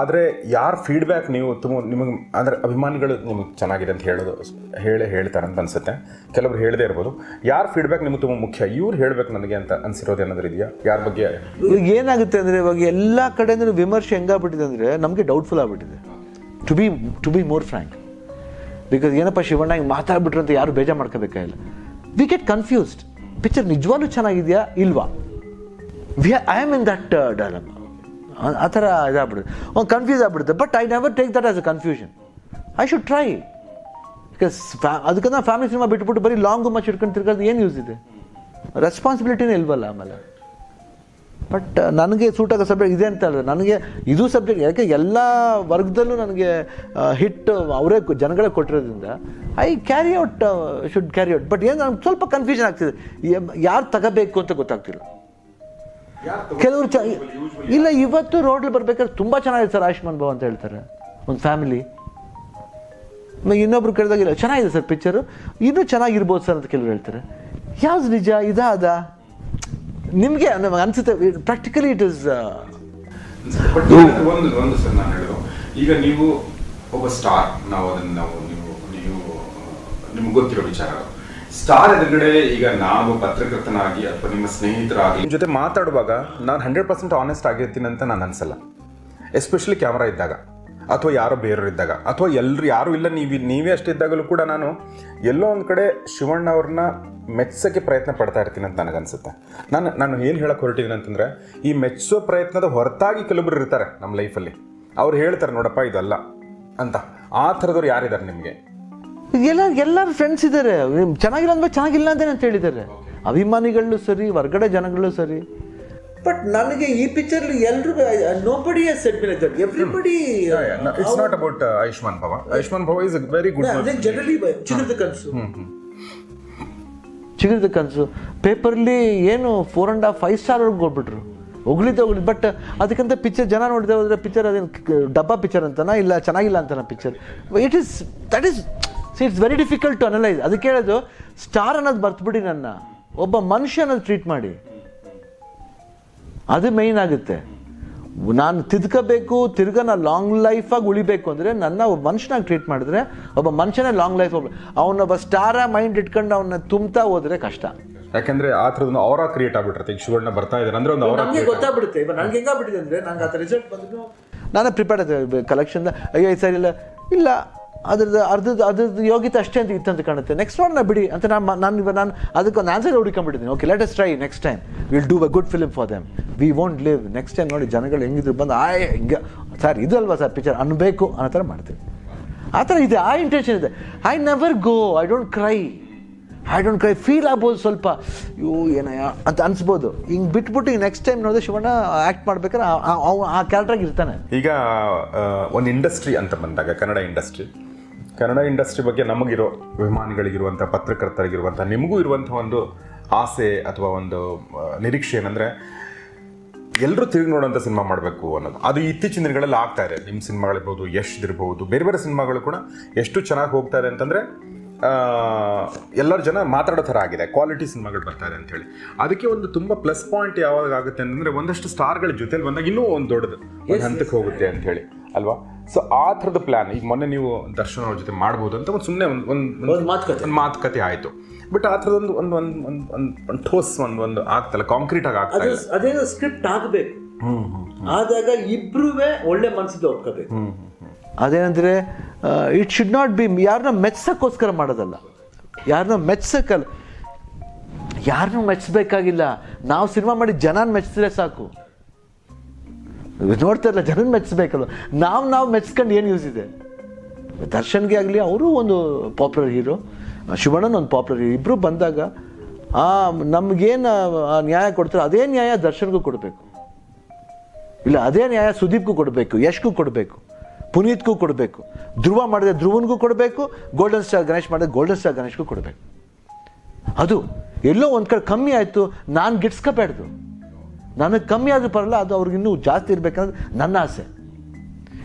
ಆದರೆ ಯಾರ ಫೀಡ್ಬ್ಯಾಕ್ ನೀವು ತುಂಬ ನಿಮಗೆ ಅಂದರೆ ಅಭಿಮಾನಿಗಳು ನಿಮಗೆ ಚೆನ್ನಾಗಿದೆ ಅಂತ ಹೇಳೋದು ಹೇಳೇ ಹೇಳ್ತಾರೆ ಅಂತ ಅನಿಸುತ್ತೆ, ಕೆಲವರು ಹೇಳದೇ ಇರ್ಬೋದು. ಯಾರ ಫೀಡ್ಬ್ಯಾಕ್ ನಿಮಗೆ ತುಂಬ ಮುಖ್ಯ, ಇವ್ರು ಹೇಳಬೇಕು ನನಗೆ ಅಂತ ಅನಿಸಿರೋದು ಏನಾದರೂ ಇದೆಯಾ ಯಾರ ಬಗ್ಗೆ? ಈಗ ಏನಾಗುತ್ತೆ ಅಂದರೆ ಇವಾಗ ಎಲ್ಲ ಕಡೆಯಿಂದ ವಿಮರ್ಶೆ ಹೆಂಗಾಗ್ಬಿಟ್ಟಿದೆ ಅಂದರೆ ನಮಗೆ ಡೌಟ್ಫುಲ್ ಆಗಿಬಿಟ್ಟಿದೆ, to be to be more frank. Because ಏನಪ್ಪ ಶಿವಣ್ಣ ಹಿಂಗೆ ಮಾತಾಡ್ಬಿಟ್ರು ಅಂತ ಯಾರು ಬೇಜಾರು ಮಾಡ್ಕೋಬೇಕಾಗಿಲ್ಲ. ವಿ ಗೆಟ್ ಕನ್ಫ್ಯೂಸ್ಡ್, ಪಿಕ್ಚರ್ ನಿಜವಾಗ್ಲೂ ಚೆನ್ನಾಗಿದೆಯಾ ಇಲ್ವಾ. We I am in that dilemma. ಆ ಥರ ಇದಾಗ್ಬಿಡುತ್ತೆ, ಒಂದು ಕನ್ಫ್ಯೂಸ್ ಆಗಿಬಿಡುತ್ತೆ. But I never take that as a confusion. I should try. Because ಫ್ಯಾ ಅದಕ್ಕೆ ನಾವು ಫ್ಯಾಮಿಲಿ ಸಿನಿಮಾ ಬಿಟ್ಬಿಟ್ಟು ಬರೀ ಲಾಂಗು ಮಚ್ ಹಿಡ್ಕೊಂಡು ತಿರ್ಗೋದು ಏನು ಯೂಸ್ ಇದೆ? ರೆಸ್ಪಾನ್ಸಿಬಿಲಿಟಿನೇ ಇಲ್ವಲ್ಲ ಆಮೇಲೆ. ಬಟ್ ನನಗೆ ಸೂಟ್ ಆಗೋ ಸಬ್ಜೆಕ್ಟ್ ಇದೆ ಅಂತ ಹೇಳಿದ್ರೆ ನನಗೆ ಇದು ಸಬ್ಜೆಕ್ಟ್. ಯಾಕೆ ಎಲ್ಲ ವರ್ಗದಲ್ಲೂ ನನಗೆ ಹಿಟ್ ಅವರೇ ಜನಗಳೇ ಕೊಟ್ಟಿರೋದ್ರಿಂದ I carry out should carry out. But ಏನು ನನಗೆ ಸ್ವಲ್ಪ ಕನ್ಫ್ಯೂಷನ್ ಆಗ್ತಿದೆ, ಯಾರು ತಗೋಬೇಕು ಅಂತ ಗೊತ್ತಾಗ್ತಿಲ್ಲ. ಕೆಲವರು ಚ ಇಲ್ಲ ಇವತ್ತು ರೋಡಲ್ಲಿ ಬರ್ಬೇಕಾದ್ರೆ ತುಂಬ ಚೆನ್ನಾಗಿದೆ ಸರ್ ಆಯುಷ್ಮಾನ್ ಭವ ಅಂತ ಹೇಳ್ತಾರೆ ಒಂದು ಫ್ಯಾಮಿಲಿ. ಇನ್ನೊಬ್ರು ಕೇಳಿದಾಗಿಲ್ಲ ಚೆನ್ನಾಗಿದೆ ಸರ್ ಪಿಕ್ಚರು, ಇನ್ನೂ ಚೆನ್ನಾಗಿರ್ಬೋದು ಸರ್ ಅಂತ ಕೆಲವ್ರು ಹೇಳ್ತಾರೆ. ಯಾವ್ದು ನಿಜ ಇದಾದ ನಿಮಗೆ ಅನ್ಸುತ್ತೆ? ಪ್ರಾಕ್ಟಿಕಲಿ ಇಟ್ ಇಸ್ ಒಂದು ಒಂದು ಸರ್ ನಾನು ಹೇಳಿದ್ರು. ಈಗ ನೀವು ಒಬ್ಬ ಸ್ಟಾರ್, ನಾವು ಅದನ್ನು ನಾವು ನೀವು ನೀವು ನಿಮ್ಗೆ ಗೊತ್ತಿರೋ ವಿಚಾರ ಸ್ಟಾರ್ ಎದುರುಗಡೆ ಈಗ ನಾವು ಪತ್ರಕರ್ತನಾಗಿ ಅಥವಾ ನಿಮ್ಮ ಸ್ನೇಹಿತರಾಗಿ ನಿಮ್ಮ ಜೊತೆ ಮಾತಾಡುವಾಗ ನಾನು ಹಂಡ್ರೆಡ್ ಪರ್ಸೆಂಟ್ ಆನೆಸ್ಟ್ ಆಗಿರ್ತೀನಿ ಅಂತ ನಾನು ಅನಿಸಲ್ಲ. ಎಸ್ಪೆಷಲಿ ಕ್ಯಾಮ್ರಾ ಇದ್ದಾಗ ಅಥವಾ ಯಾರೋ ಬೇರೆಯವ್ರು ಇದ್ದಾಗ ಅಥವಾ ಎಲ್ಲರೂ ಯಾರೂ ಇಲ್ಲ ನೀವು ನೀವೇ ಅಷ್ಟಿದ್ದಾಗಲೂ ಕೂಡ ನಾನು ಎಲ್ಲೋ ಒಂದು ಕಡೆ ಶಿವಣ್ಣ ಅವ್ರನ್ನ ಮೆಚ್ಚೋಕ್ಕೆ ಪ್ರಯತ್ನ ಪಡ್ತಾ ಇರ್ತೀನಿ ಅಂತ ನನಗನ್ಸುತ್ತೆ. ನಾನು ನಾನು ಏನು ಹೇಳಕ್ಕೆ ಹೊರಟಿದ್ದೀನಿ ಅಂತಂದರೆ, ಈ ಮೆಚ್ಚೋ ಪ್ರಯತ್ನದ ಹೊರತಾಗಿ ಕೆಲವೊಬ್ಬರು ಇರ್ತಾರೆ ನಮ್ಮ ಲೈಫಲ್ಲಿ, ಅವ್ರು ಹೇಳ್ತಾರೆ ನೋಡಪ್ಪ ಇದಲ್ಲ ಅಂತ. ಆ ಥರದವ್ರು ಯಾರಿದ್ದಾರೆ ನಿಮಗೆ? ಎಲ್ಲ ಎಲ್ಲರೂ ಫ್ರೆಂಡ್ಸ್ ಇದ್ದಾರೆ. ಚೆನ್ನಾಗಿಲ್ಲ ಅಂದ್ರೆ ಚೆನ್ನಾಗಿಲ್ಲ ಅಂತೇನೆ ಅಂತ ಹೇಳಿದ್ದಾರೆ ಅಭಿಮಾನಿಗಳು ಸರಿ, ಹೊರ್ಗಡೆ ಜನಗಳು ಸರಿ. ಬಟ್ ನನಗೆ ಈ ಪಿಕ್ಚರ್ ಎಲ್ಲರೂ nobody has said me like that. Everybody, it's not about Ayushman ಭವ. ಆಯುಷ್ಮಾನ್ ಭವ is a very good movie. Generally ಚಿಗುರಿದ ಕನಸು ಚಿಗುರಿದ ಕನಸು ಪೇಪರ್ಲಿ ಏನು four and half five star ಅವ್ರಿಗೆ ಹೋಗ್ಬಿಟ್ರು, ಹೊಗಳಿದ್ದೆ ಹೊಗಳಿದ್ದು. ಬಟ್ ಅದಕ್ಕಂತ ಪಿಕ್ಚರ್ ಜನ ನೋಡಿದೆ ಹೋದ್ರೆ ಪಿಕ್ಚರ್ ಅದೇನು ಡಬ್ಬಾ ಪಿಕ್ಚರ್ ಅಂತಾನ, ಇಲ್ಲ ಚೆನ್ನಾಗಿಲ್ಲ ಅಂತಾನ picture. It is that is it's very difficult to analyse. ಅದಕ್ಕೆ ಹೇಳೋದು ಸ್ಟಾರ್ ಅನ್ನೋದು ಬರ್ತಬಿಡಿ, ನನ್ನ ಒಬ್ಬ ಮನುಷ್ಯ ಅನ್ನೋದು ಟ್ರೀಟ್ ಮಾಡಿ, ಅದು ಮೇಯ್ನ್ ಆಗುತ್ತೆ. ನಾನು ತಿದ್ಕೋಬೇಕು, ತಿರ್ಗಾ ನಾನು ಲಾಂಗ್ ಲೈಫಾಗಿ ಉಳಿಬೇಕು ಅಂದರೆ ನನ್ನ ಒಬ್ಬ ಮನುಷ್ಯನಾಗಿ ಟ್ರೀಟ್ ಮಾಡಿದ್ರೆ ಒಬ್ಬ ಮನುಷ್ಯನೇ ಲಾಂಗ್ ಲೈಫ್. ಅವನೊಬ್ಬ ಸ್ಟಾರ ಮೈಂಡ್ ಇಟ್ಕೊಂಡು ಅವನ್ನ ತುಂಬ್ತಾ ಹೋದರೆ ಕಷ್ಟ. ಯಾಕೆಂದರೆ ಆ ಥರದ ಅವರ ಕ್ರಿಯೇಟ್ ಆಗಿಬಿಡುತ್ತೆ. ಈಗ ಶಿವಣ್ಣ ಬರ್ತಾ ಇದ್ದಾರೆ ಅಂದರೆ ಒಂದು ಅವರಿಗೆ ಗೊತ್ತಾಗ್ಬಿಡುತ್ತೆ. ಇವಾಗ ನನಗೆ ಹೆಂಗಾಗ್ಬಿಟ್ಟಿದೆ ಅಂದರೆ ನನಗೆ ಆ ಥರ ರಿಸಲ್ಟ್ ಬಂದ್ರು ನಾನೇ ಪ್ರಿಪೇರ್ ಆಗ್ತೇವೆ ಕಲೆಕ್ಷನ್ದ. ಅಯ್ಯೋ ಸರಿ ಇಲ್ಲ ಇಲ್ಲ ಅದ್ರದ್ದು ಅರ್ಧದ್ದು ಅದ್ರದ್ದು ಯೋಗ್ಯತೆ ಅಷ್ಟೇ ಅಂತ ಇತ್ತಂತ ಕಾಣುತ್ತೆ. ನೆಕ್ಸ್ಟ್ ನೋಡೋಣ ಬಿಡಿ ಅಂತ ನಾನು ನಾನು ಇವಾಗ ನಾನು ಅದಕ್ಕೊಂದು ಆನ್ಸರ್ ಹುಡ್ಕೊಂಡ್ಬಿಟ್ಟಿದ್ದೀನಿ. Okay let us try next time will do a good film for them, we won't live next time. ನೋಡಿ ಜನಗಳು ಹೆಂಗಿದ್ರು ಬಂದು ಆ ಹಿಂಗೆ ಸರ್ ಇದು ಅಲ್ವಾ ಸರ್ ಪಿಕ್ಚರ್ ಅನ್ನಬೇಕು ಅನ್ನೋ ಥರ ಮಾಡ್ತೀವಿ. ಆ ಥರ ಇದೆ, ಆ ಇಂಟೆನ್ಷನ್ ಇದೆ. I never go, I don't cry, I don't cry feel ಆಗ್ಬೋದು ಸ್ವಲ್ಪ, ಯೋ ಏನಯ್ಯ ಅಂತ ಅನಿಸ್ಬೋದು. ಹಿಂಗೆ ಬಿಟ್ಬಿಟ್ಟು ನೆಕ್ಸ್ಟ್ ಟೈಮ್ ನೋಡಿದ್ರೆ ಶಿವಣ್ಣ ಆ್ಯಕ್ಟ್ ಮಾಡ್ಬೇಕಾದ್ರೆ ಆ ಕ್ಯಾರೆಕ್ಟ್ರಾಗಿ ಇರ್ತಾನೆ. ಈಗ ಒಂದು ಇಂಡಸ್ಟ್ರಿ ಅಂತ ಬಂದಾಗ ಕನ್ನಡ ಇಂಡಸ್ಟ್ರಿ ಕನ್ನಡ ಇಂಡಸ್ಟ್ರಿ ಬಗ್ಗೆ ನಮಗಿರೋ ಅಭಿಮಾನಿಗಳಿಗಿರುವಂಥ ಪತ್ರಕರ್ತರಿಗಿರುವಂಥ ನಿಮಗೂ ಇರುವಂಥ ಒಂದು ಆಸೆ ಅಥವಾ ಒಂದು ನಿರೀಕ್ಷೆ ಏನಂದರೆ ಎಲ್ಲರೂ ತಿರುಗಿ ನೋಡೋಂಥ ಸಿನಿಮಾ ಮಾಡಬೇಕು ಅನ್ನೋದು. ಅದು ಇತ್ತೀಚಿನ ದಿನಗಳಲ್ಲಿ ಆಗ್ತಾ ಇದೆ. ನಿಮ್ಮ ಸಿನಿಮಾಗಳಿರ್ಬೋದು, ಯಶ್ದಿರ್ಬೋದು, ಬೇರೆ ಬೇರೆ ಸಿನಿಮಾಗಳು ಕೂಡ ಎಷ್ಟು ಚೆನ್ನಾಗಿ ಹೋಗ್ತಾ ಇದೆ ಅಂತಂದರೆ ಎಲ್ಲರ ಜನ ಮಾತಾಡೋ ಥರ ಆಗಿದೆ, ಕ್ವಾಲಿಟಿ ಸಿನಿಮಾಗಳು ಬರ್ತಾ ಇದೆ ಅಂಥೇಳಿ. ಅದಕ್ಕೆ ಒಂದು ತುಂಬ ಪ್ಲಸ್ ಪಾಯಿಂಟ್ ಯಾವಾಗ ಆಗುತ್ತೆ ಅಂತಂದರೆ ಒಂದಷ್ಟು ಸ್ಟಾರ್ಗಳ ಜೊತೆಲಿ ಬಂದಾಗ ಇನ್ನೂ ಒಂದು ದೊಡ್ಡದು ಒಂದು ಹಂತಕ್ಕೆ ಹೋಗುತ್ತೆ ಅಂಥೇಳಿ ಅಲ್ವಾ. ಸೊ ಆ ಥರದ ಪ್ಲ್ಯಾನ್ ಈಗ ಮೊನ್ನೆ ನೀವು ದರ್ಶನ್ ಅವ್ರ ಜೊತೆ ಮಾಡ್ಬೋದು ಅಂತ ಒಂದು ಸುಮ್ಮನೆ ಒಂದು ಒಂದು ಮಾತುಕತೆ ಒಂದು ಮಾತುಕತೆ ಆಯಿತು. ಬಟ್ ಆ ಥರದೊಂದು ಒಂದು ಒಂದು ಒಂದು ಠೋಸ್ ಒಂದು ಒಂದು ಆಗ್ತಲ್ಲ, ಕಾಂಕ್ರೀಟ್ ಆಗಿ ಆಗ್ತದೆ. ಅದೇ ಸ್ಕ್ರಿಪ್ಟ್ ಆಗಬೇಕು, ಆದಾಗ ಇಬ್ರೂ ಒಳ್ಳೆ ಮನಸ್ಸಿಗೆ ಒಪ್ಕೋಬೇಕು. ಅದೇನಂದರೆ ಇಟ್ ಶುಡ್ ನಾಟ್ ಬಿ ಯಾರನ್ನ ಮೆಚ್ಚೋಕ್ಕೋಸ್ಕರ ಮಾಡೋದಲ್ಲ, ಯಾರನ್ನ ಮೆಚ್ಚೋಕ್ಕಲ್ಲ, ಯಾರನ್ನೂ ಮೆಚ್ಚಬೇಕಾಗಿಲ್ಲ. ನಾವು ಸಿನಿಮಾ ಮಾಡಿ ಜನನ ಮೆಚ್ಚಿದ್ರೆ ಸಾಕು, ನೋಡ್ತಾರಲ್ಲ ಜನನ ಮೆಚ್ಚಬೇಕಲ್ಲ. ನಾವು ನಾವು ಮೆಚ್ಕೊಂಡು ಏನು ಯೂಸ್ ಇದೆ? ದರ್ಶನ್ಗೆ ಆಗಲಿ, ಅವರು ಒಂದು ಪಾಪ್ಯುಲರ್ ಹೀರೋ, ಶಿವಣ್ಣನ ಒಂದು ಪಾಪ್ಯುಲರ್ ಹೀರೋ, ಇಬ್ಬರು ಬಂದಾಗ ಆ ನಮಗೇನು ನ್ಯಾಯ ಕೊಡ್ತಾರೆ ಅದೇ ನ್ಯಾಯ ದರ್ಶನ್ಗೂ ಕೊಡಬೇಕು, ಇಲ್ಲ ಅದೇ ನ್ಯಾಯ ಸುದೀಪ್ಗೂ ಕೊಡಬೇಕು, ಯಶ್ಗೂ ಕೊಡಬೇಕು, ಪುನೀತ್ಗೂ ಕೊಡಬೇಕು, ಧ್ರುವ ಮಾಡಿದ್ರೆ ಧ್ರುವನ್ಗೂ ಕೊಡಬೇಕು, ಗೋಲ್ಡನ್ ಸ್ಟಾರ್ ಗಣೇಶ್ ಮಾಡಿದ್ರೆ ಗೋಲ್ಡನ್ ಸ್ಟಾರ್ ಗಣೇಶ್ಗೂ ಕೊಡಬೇಕು. ಅದು ಎಲ್ಲೋ ಒಂದು ಕಡೆ ಕಮ್ಮಿ ಆಯಿತು, ನಾನು ಗಿಟ್ಸ್ಕೋಬೇಡ್ದು, ನನಗೆ ಕಮ್ಮಿ ಆದರೂ ಬರಲ್ಲ, ಅದು ಅವ್ರಿಗಿನ್ನೂ ಜಾಸ್ತಿ ಇರಬೇಕಂದ್ರೆ ನನ್ನ ಆಸೆ.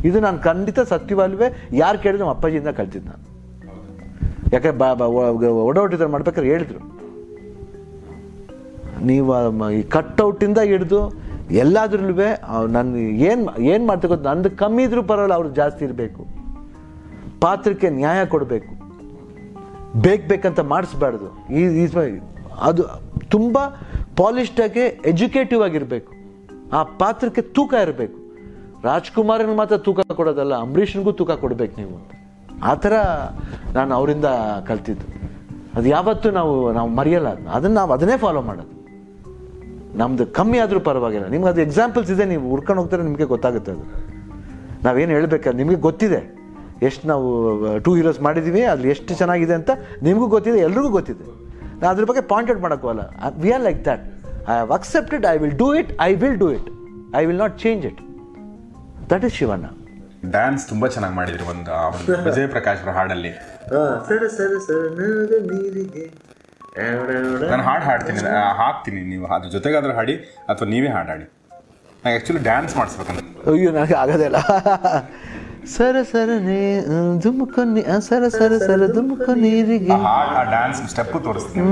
ಇದು ನಾನು ಖಂಡಿತ ಸತ್ಯವಾಲ್ವೇ ಯಾರು ಕೇಳಿದ್ರು ನಮ್ಮ ಅಪ್ಪಾಜಿಯಿಂದ ಕಲ್ತಿದ್ದು ನಾನು. ಯಾಕೆ ಬಾ ಒಡಾಟಿದ್ರು ಮಾಡ್ಬೇಕಾದ್ರೆ ಹೇಳಿದ್ರು, ನೀವು ಈ ಕಟ್ಔಟಿಂದ ಹಿಡಿದು ಎಲ್ಲಾದ್ರಲ್ಲೂ ನನ್ನ ಏನು ಏನು ಮಾಡ್ತಾ ಗೊತ್ತು, ನಂದು ಕಮ್ಮಿ ಇದ್ರೂ ಪರವಾಗಿಲ್ಲ, ಅವ್ರು ಜಾಸ್ತಿ ಇರಬೇಕು, ಪಾತ್ರಕ್ಕೆ ನ್ಯಾಯ ಕೊಡಬೇಕು, ಬೇಕು ಬೇಕಂತ ಮಾಡಿಸ್ಬಾರ್ದು. ಈ ಅದು ತುಂಬ ಪಾಲಿಷ್ಟಾಗಿ ಎಜುಕೇಟಿವ್ ಆಗಿರಬೇಕು, ಆ ಪಾತ್ರಕ್ಕೆ ತೂಕ ಇರಬೇಕು. ರಾಜ್ಕುಮಾರನಿಗೆ ಮಾತ್ರ ತೂಕ ಕೊಡೋದಲ್ಲ, ಅಂಬರೀಷನಿಗೂ ತೂಕ ಕೊಡಬೇಕು ನೀವು ಅಂತ. ಆ ಥರ ನಾನು ಅವರಿಂದ ಕಲ್ತಿದ್ದು. ಅದು ಯಾವತ್ತೂ ನಾವು ನಾವು ಮರೆಯಲ್ಲ, ಅದನ್ನ ಅದನ್ನು ನಾವು ಅದನ್ನೇ ಫಾಲೋ ಮಾಡೋದು. ನಮ್ಮದು ಕಮ್ಮಿ ಆದರೂ ಪರವಾಗಿಲ್ಲ, ನಿಮ್ಗೆ ಅದು ಎಕ್ಸಾಂಪಲ್ಸ್ ಇದೆ, ನೀವು ಹುಡ್ಕೊಂಡು ಹೋಗ್ತಾರೆ, ನಿಮಗೆ ಗೊತ್ತಾಗುತ್ತೆ. ಅದು ನಾವೇನು ಹೇಳಬೇಕಾದ್ರೆ ನಿಮಗೆ ಗೊತ್ತಿದೆ, ಎಷ್ಟು ನಾವು ಟೂ ಹೀರೋಸ್ ಮಾಡಿದ್ದೀವಿ, ಅಲ್ಲಿ ಎಷ್ಟು ಚೆನ್ನಾಗಿದೆ ಅಂತ ನಿಮಗೂ ಗೊತ್ತಿದೆ, ಎಲ್ರಿಗೂ ಗೊತ್ತಿದೆ. ನಾನು ಅದ್ರ ಬಗ್ಗೆ ಪಾಯಿಂಟ್ ಔಟ್ ಮಾಡೋಕ್ಕಲ್ಲ. We are like that. I have accepted, I will do it, I will do it, I will not change it. That is Shivanna. Dance ತುಂಬ ಚೆನ್ನಾಗಿ ಮಾಡಿದ್ರು ಒಂದು ವಿಜಯ್ ಪ್ರಕಾಶ್ ಅವರ ಹಾಡಲ್ಲಿ. ಸರಿ ಸರಿ ಸರಿ ನಾನು ಹಾಡು ಹಾಡ್ತೀನಿ, ಹಾಕ್ತೀನಿ, ನೀವು ಅದ್ರ ಜೊತೆಗಾದ್ರೂ ಹಾಡಿ ಅಥವಾ ನೀವೇ ಹಾಡು ಹಾಡಿ. ನಂಗೆ ಆ್ಯಕ್ಚುಲಿ ಡ್ಯಾನ್ಸ್ ಮಾಡಿಸ್ಬೇಕಂತ. ಅಯ್ಯೋ ನನಗೆ ಆಗೋದಿಲ್ಲ. ಸರ ಸರನೆ ಧುಮುಕ ಸರ ಸರ ಸರ ಧುಮುಕ ನೀರಿಗೆ ಆ ಡ್ಯಾನ್ಸ್ ಸ್ಟೆಪ್ ತೋರಿಸ್ತೀನಿ.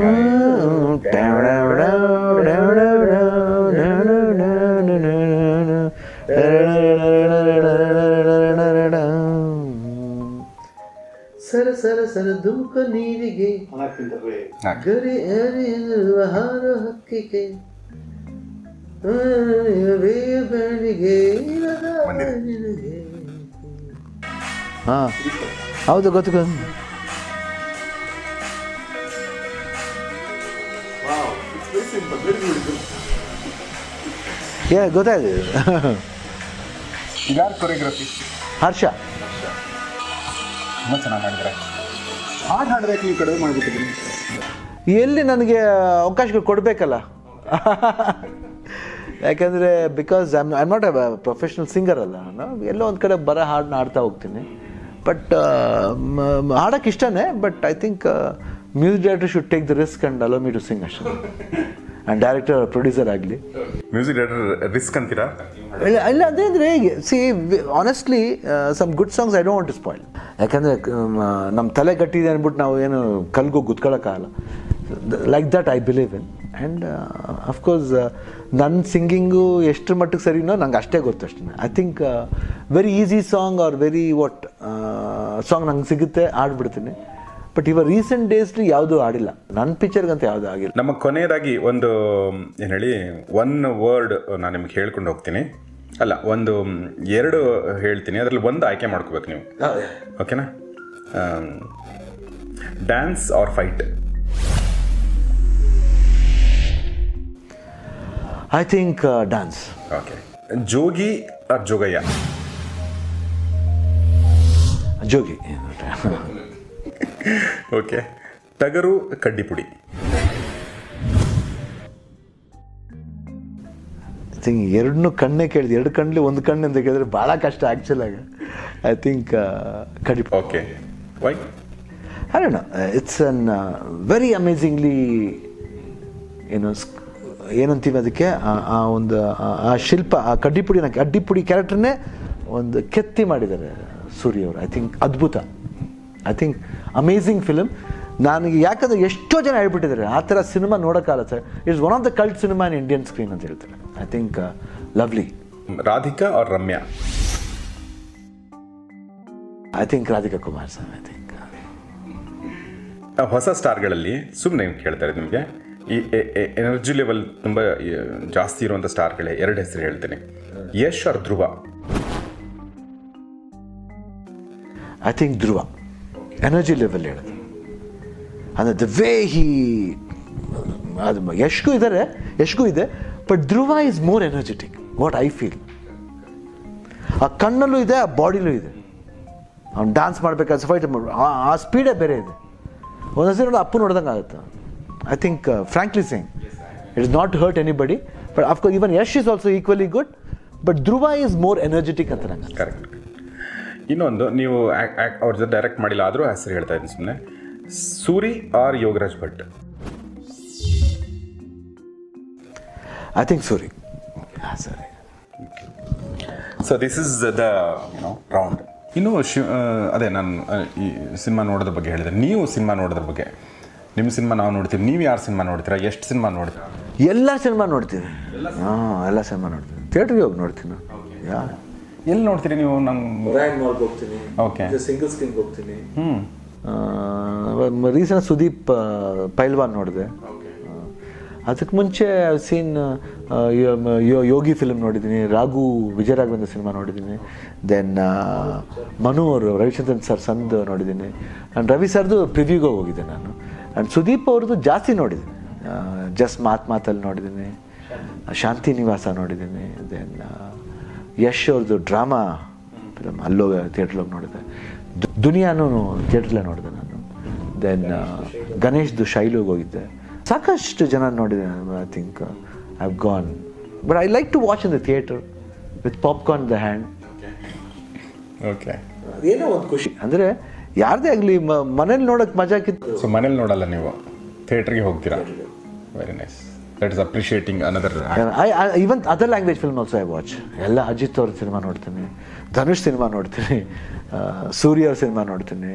ಸರ ಸರ ಸರ ಧುಮುಕ ನೀರಿಗೆ ಗರಿ ಹಾರ ಹಕ್ಕಿಗೆ ಬೆಳಿಗ್ಗೆ. ಹಾಂ ಹೌದು ಗೊತ್ತು ಗೊತ್ತು. ಏ ಗೊತ್ತಾಯ್ತು. ಯಾರು ಕೊರಿಯೋಗ್ರಫಿ? ಹರ್ಷ. ತುಂಬ ಚೆನ್ನಾಗಿ ಮಾಡಿದ್ರೆ. ಹಾಡು ಹಾಡಬೇಕು, ನೀವು ಕಡಿಮೆ ಮಾಡಿಬಿಟ್ಟಿದ್ದೀನಿ. ಎಲ್ಲಿ ನನಗೆ ಅವಕಾಶಗಳು ಕೊಡಬೇಕಲ್ಲ, ಯಾಕೆಂದರೆ because I am not a professional singer ಅಲ್ಲ ನಾನು. ಎಲ್ಲೋ ಒಂದು ಕಡೆ ಬರೋ ಹಾಡನ್ನ ಹಾಡ್ತಾ ಹೋಗ್ತೀನಿ, ಬಟ್ ಹಾಡೋಕ್ಕೆ ಇಷ್ಟನೇ. But I think music director should take the risk and allow me to sing ಅಷ್ಟೇ. ಆ್ಯಂಡ್ ಡೈರೆಕ್ಟರ್ ಪ್ರೊಡ್ಯೂಸರ್ ಆಗಲಿ, ಮ್ಯೂಸಿಕ್ ಡೈರೆಕ್ಟರ್ ರಿಸ್ಕ್ ಅಂತೀರಾ? ಇಲ್ಲ ಇಲ್ಲ, ಅದೇ ಅಂದರೆ see honestly some good songs I don't want to spoil. ಯಾಕೆಂದರೆ ನಮ್ಮ ತಲೆ ಗಟ್ಟಿದೆ ಅಂದ್ಬಿಟ್ಟು ನಾವು ಏನು ಕಲ್ಗೋಗಿ ಗುತ್ಕೊಳ್ಳೋಕ್ಕಾಗಲ್ಲ. Like that I believe in. And of course ನನ್ನ ಸಿಂಗಿಂಗು ಎಷ್ಟರ ಮಟ್ಟಿಗೆ ಸರಿನೋ ನಂಗೆ ಅಷ್ಟೇ ಗೊತ್ತು ಅಷ್ಟೇ. I think very easy song R very what song ನಂಗೆ ಸಿಗುತ್ತೆ ಆಡ್ಬಿಡ್ತೀನಿ. ಬಟ್ ಇವಾಗ ರೀಸೆಂಟ್ ಡೇಸ್ಲಿ ಯಾವುದೂ ಆಡಿಲ್ಲ, ನನ್ನ ಪಿಕ್ಚರ್ಗಂತ ಯಾವುದೂ ಆಗಿಲ್ಲ. ನಮ್ಮ ಕೊನೆಯದಾಗಿ ಒಂದು ಏನು ಹೇಳಿ ಒನ್ ವರ್ಡ್ ನಾನು ನಿಮ್ಗೆ ಹೇಳ್ಕೊಂಡು ಹೋಗ್ತೀನಿ, ಅಲ್ಲ ಒಂದು ಎರಡು ಹೇಳ್ತೀನಿ, ಅದರಲ್ಲಿ ಒಂದು ಆಯ್ಕೆ ಮಾಡ್ಕೋಬೇಕು ನೀವು, ಓಕೆನಾ? Dance or fight? I think dance. Okay. Jogi or Jogayya? Jogi. Okay. Tagaru Kaddipudi. Think ಎರಡನ್ನೂ ಕಣ್ಣೇ ಕೇಳಿದೆ, ಎರಡು ಕಣ್ಣಲ್ಲಿ ಒಂದು ಕಣ್ಣು ಅಂತ ಕೇಳಿದ್ರೆ ಭಾಳ ಕಷ್ಟ ಆ್ಯಕ್ಚುಲಾಗಿ. I think ಕಡಿಪು. Okay, why? I don't know, it's an very amazingly ಏನೋ ಏನಂತೀವಿ ಅದಕ್ಕೆ, ಆ ಒಂದು ಆ ಶಿಲ್ಪ, ಆ ಕಡ್ಡಿಪುಡಿನ ಕಡ್ಡಿಪುಡಿ ಕ್ಯಾರೆಕ್ಟರ್ನೇ ಒಂದು ಕೆತ್ತಿ ಮಾಡಿದ್ದಾರೆ ಸೂರ್ಯ ಅವರು. ಐ ಥಿಂಕ್ ಅದ್ಭುತ, ಐ ಥಿಂಕ್ ಅಮೇಝಿಂಗ್ ಫಿಲಮ್. ನನಗೆ ಯಾಕಂದರೆ ಎಷ್ಟೋ ಜನ ಹೇಳ್ಬಿಟ್ಟಿದ್ದಾರೆ ಆ ಥರ ಸಿನಿಮಾ ನೋಡೋಕ್ಕಾಗಲ್ಲ sir, it's one of the cult cinema in Indian screen ಅಂತ ಹೇಳ್ತಾರೆ. I think lovely. Radhika or Ramya? I think Radhika Kumar sir. I think ಹೊಸ ಸ್ಟಾರ್ಗಳಲ್ಲಿ ಸುಮ್ಮನೆ ಕೇಳ್ತಾರೆ ನಿಮಗೆ, ಈ ಎನರ್ಜಿ ಲೆವೆಲ್ ತುಂಬ ಜಾಸ್ತಿ ಇರುವಂಥ ಸ್ಟಾರ್ಗಳೇ ಎರಡು ಹೆಸರು ಹೇಳ್ತೇನೆ, Yash or Dhruva? I think Dhruva. Energy level ಹೇಳಿದೆ ಅಂದರೆ ದ ವೇ ಹಿ, ಅದು ಯಶ್ಗೂ ಇದ್ದಾರೆ, ಯಶ್ಗೂ ಇದೆ, but Dhruva is more energetic what I feel. ಆ ಕಣ್ಣಲ್ಲೂ ಇದೆ, ಆ ಬಾಡಿಲೂ ಇದೆ. ಅವ್ನು ಡ್ಯಾನ್ಸ್ ಮಾಡಬೇಕಾದ್ರೆ ಫೈಟ್ ಮಾಡ, ಆ ಸ್ಪೀಡೇ ಬೇರೆ ಇದೆ. ಒಂದೊಂದ್ಸರಿ ನೋಡಿ ಅಪ್ಪು ನೋಡ್ದಂಗೆ ಆಗುತ್ತೆ. I think frankly saying it is not hurt anybody, but of course even Yash is also equally good, but Dhruva is more energetic ಅಂತ ನಂಗೆ. ಕರೆಕ್ಟ್. ಇನ್ನೊಂದು, ನೀವು ಅವ್ರ ಜೊತೆ ಡೈರೆಕ್ಟ್ ಮಾಡಿಲ್ಲ ಆದರೂ ಹೆಸರು ಹೇಳ್ತಾ ಇದ್ದೀನಿ ಸುಮ್ಮನೆ, Suri or Yogaraj Bhat? I think Suri. ಸರಿ, so this is the you know round. ಇನ್ನು ಶಿವ, ಅದೇ ನಾನು ಈ ಸಿನಿಮಾ ನೋಡೋದ್ರ ಬಗ್ಗೆ ಹೇಳಿದೆ, ನೀವು ಸಿನಿಮಾ ನೋಡೋದ್ರ ಬಗ್ಗೆ, ನಿಮ್ಮ ಸಿನಿಮಾ ನಾವು ನೋಡ್ತೀವಿ, ನೀವು ಯಾರು ಸಿನಿಮಾ ನೋಡ್ತೀರಾ, ಎಷ್ಟು ಸಿನಿಮಾ ನೋಡ್ತೀರಾ? ಎಲ್ಲ ಸಿನಿಮಾ ನೋಡ್ತೀವಿ. ಹಾಂ, ಎಲ್ಲ ಸಿನಿಮಾ ನೋಡ್ತೀವಿ. ಥಿಯೇಟ್ರಿಗೆ ಹೋಗಿ ನೋಡ್ತೀನಿ ನಾನು. ಯಾ, ಎಲ್ಲಿ ನೋಡ್ತೀರಿ ನೀವು? ನಮ್ಮ ಗ್ರ್ಯಾಂಡ್ ಮಾಲ್ಗೆ ಹೋಗ್ತೀನಿ. ಓಕೆ, ಸಿಂಗಲ್ ಸ್ಕ್ರೀನ್ಗೆ ಹೋಗ್ತೀನಿ. ಹ್ಞೂ, ರೀಸೆಂಟ್ ಸುದೀಪ್ ಪೈಲ್ವಾನ್ ನೋಡಿದೆ. ಅದಕ್ಕೆ ಮುಂಚೆ ಸೀನ್ ಯೋಗಿ ಫಿಲ್ಮ್ ನೋಡಿದ್ದೀನಿ, ರಾಘು ವಿಜಯ ರಾಘವೇಂದ್ರ ಸಿನಿಮಾ ನೋಡಿದ್ದೀನಿ, ದೆನ್ ಮನು ಅವರು ರವಿಚಂದ್ರನ್ ಸರ್ ಸಂದ್ ನೋಡಿದ್ದೀನಿ, ಆ್ಯಂಡ್ ರವಿ ಸರ್ದು ಪ್ರಿವ್ಯೂಗೆ ಹೋಗಿದ್ದೆ ನಾನು, ಆ್ಯಂಡ್ ಸುದೀಪ್ ಅವ್ರದ್ದು ಜಾಸ್ತಿ ನೋಡಿದ್ದೀನಿ. ಜಸ್ಟ್ ಮಾತು ಮಾತಲ್ಲಿ ನೋಡಿದ್ದೀನಿ, ಶಾಂತಿ ನಿವಾಸ ನೋಡಿದ್ದೀನಿ, ದೆನ್ ಯಶ್ ಅವ್ರದ್ದು ಡ್ರಾಮಾ ಫಿಲಮ್ ಅಲ್ಲೋಗ ಥಿಯೇಟ್ರೋಗಿ ನೋಡಿದೆ, ದುನಿಯಾನೂ ಥಿಯೇಟ್ರಲ್ಲೇ ನೋಡಿದೆ ನಾನು, ದೆನ್ ಗಣೇಶ್ದು ಶೈಲೋಗೆ ಹೋಗಿದ್ದೆ. ಸಾಕಷ್ಟು ಜನ ನೋಡಿದೆ ನಾನು. I think I have gone, but I like to watch in the theatre with popcorn the hand. Okay, ಏನೋ ಒಂದು ಖುಷಿ ಅಂದರೆ ಯಾರದೇ ಆಗಲಿ ಮನೇಲಿ ನೋಡೋಕ್ಕೆ ಮಜಾಕಿತ್ತು. ಸೊ ಮನೇಲಿ ನೋಡಲ್ಲ ನೀವು, ಥಿಯೇಟ್ರಿಗೆ ಹೋಗ್ತೀರಾ? Very nice, that is appreciating another. I even other language film also I watch. ಎಲ್ಲ ಅಜಿತ್ ಅವ್ರ ಸಿನಿಮಾ ನೋಡ್ತೀನಿ, ಧನುಷ್ ಸಿನಿಮಾ ನೋಡ್ತೀನಿ, ಸೂರ್ಯ ಅವ್ರ ಸಿನಿಮಾ ನೋಡ್ತೀನಿ,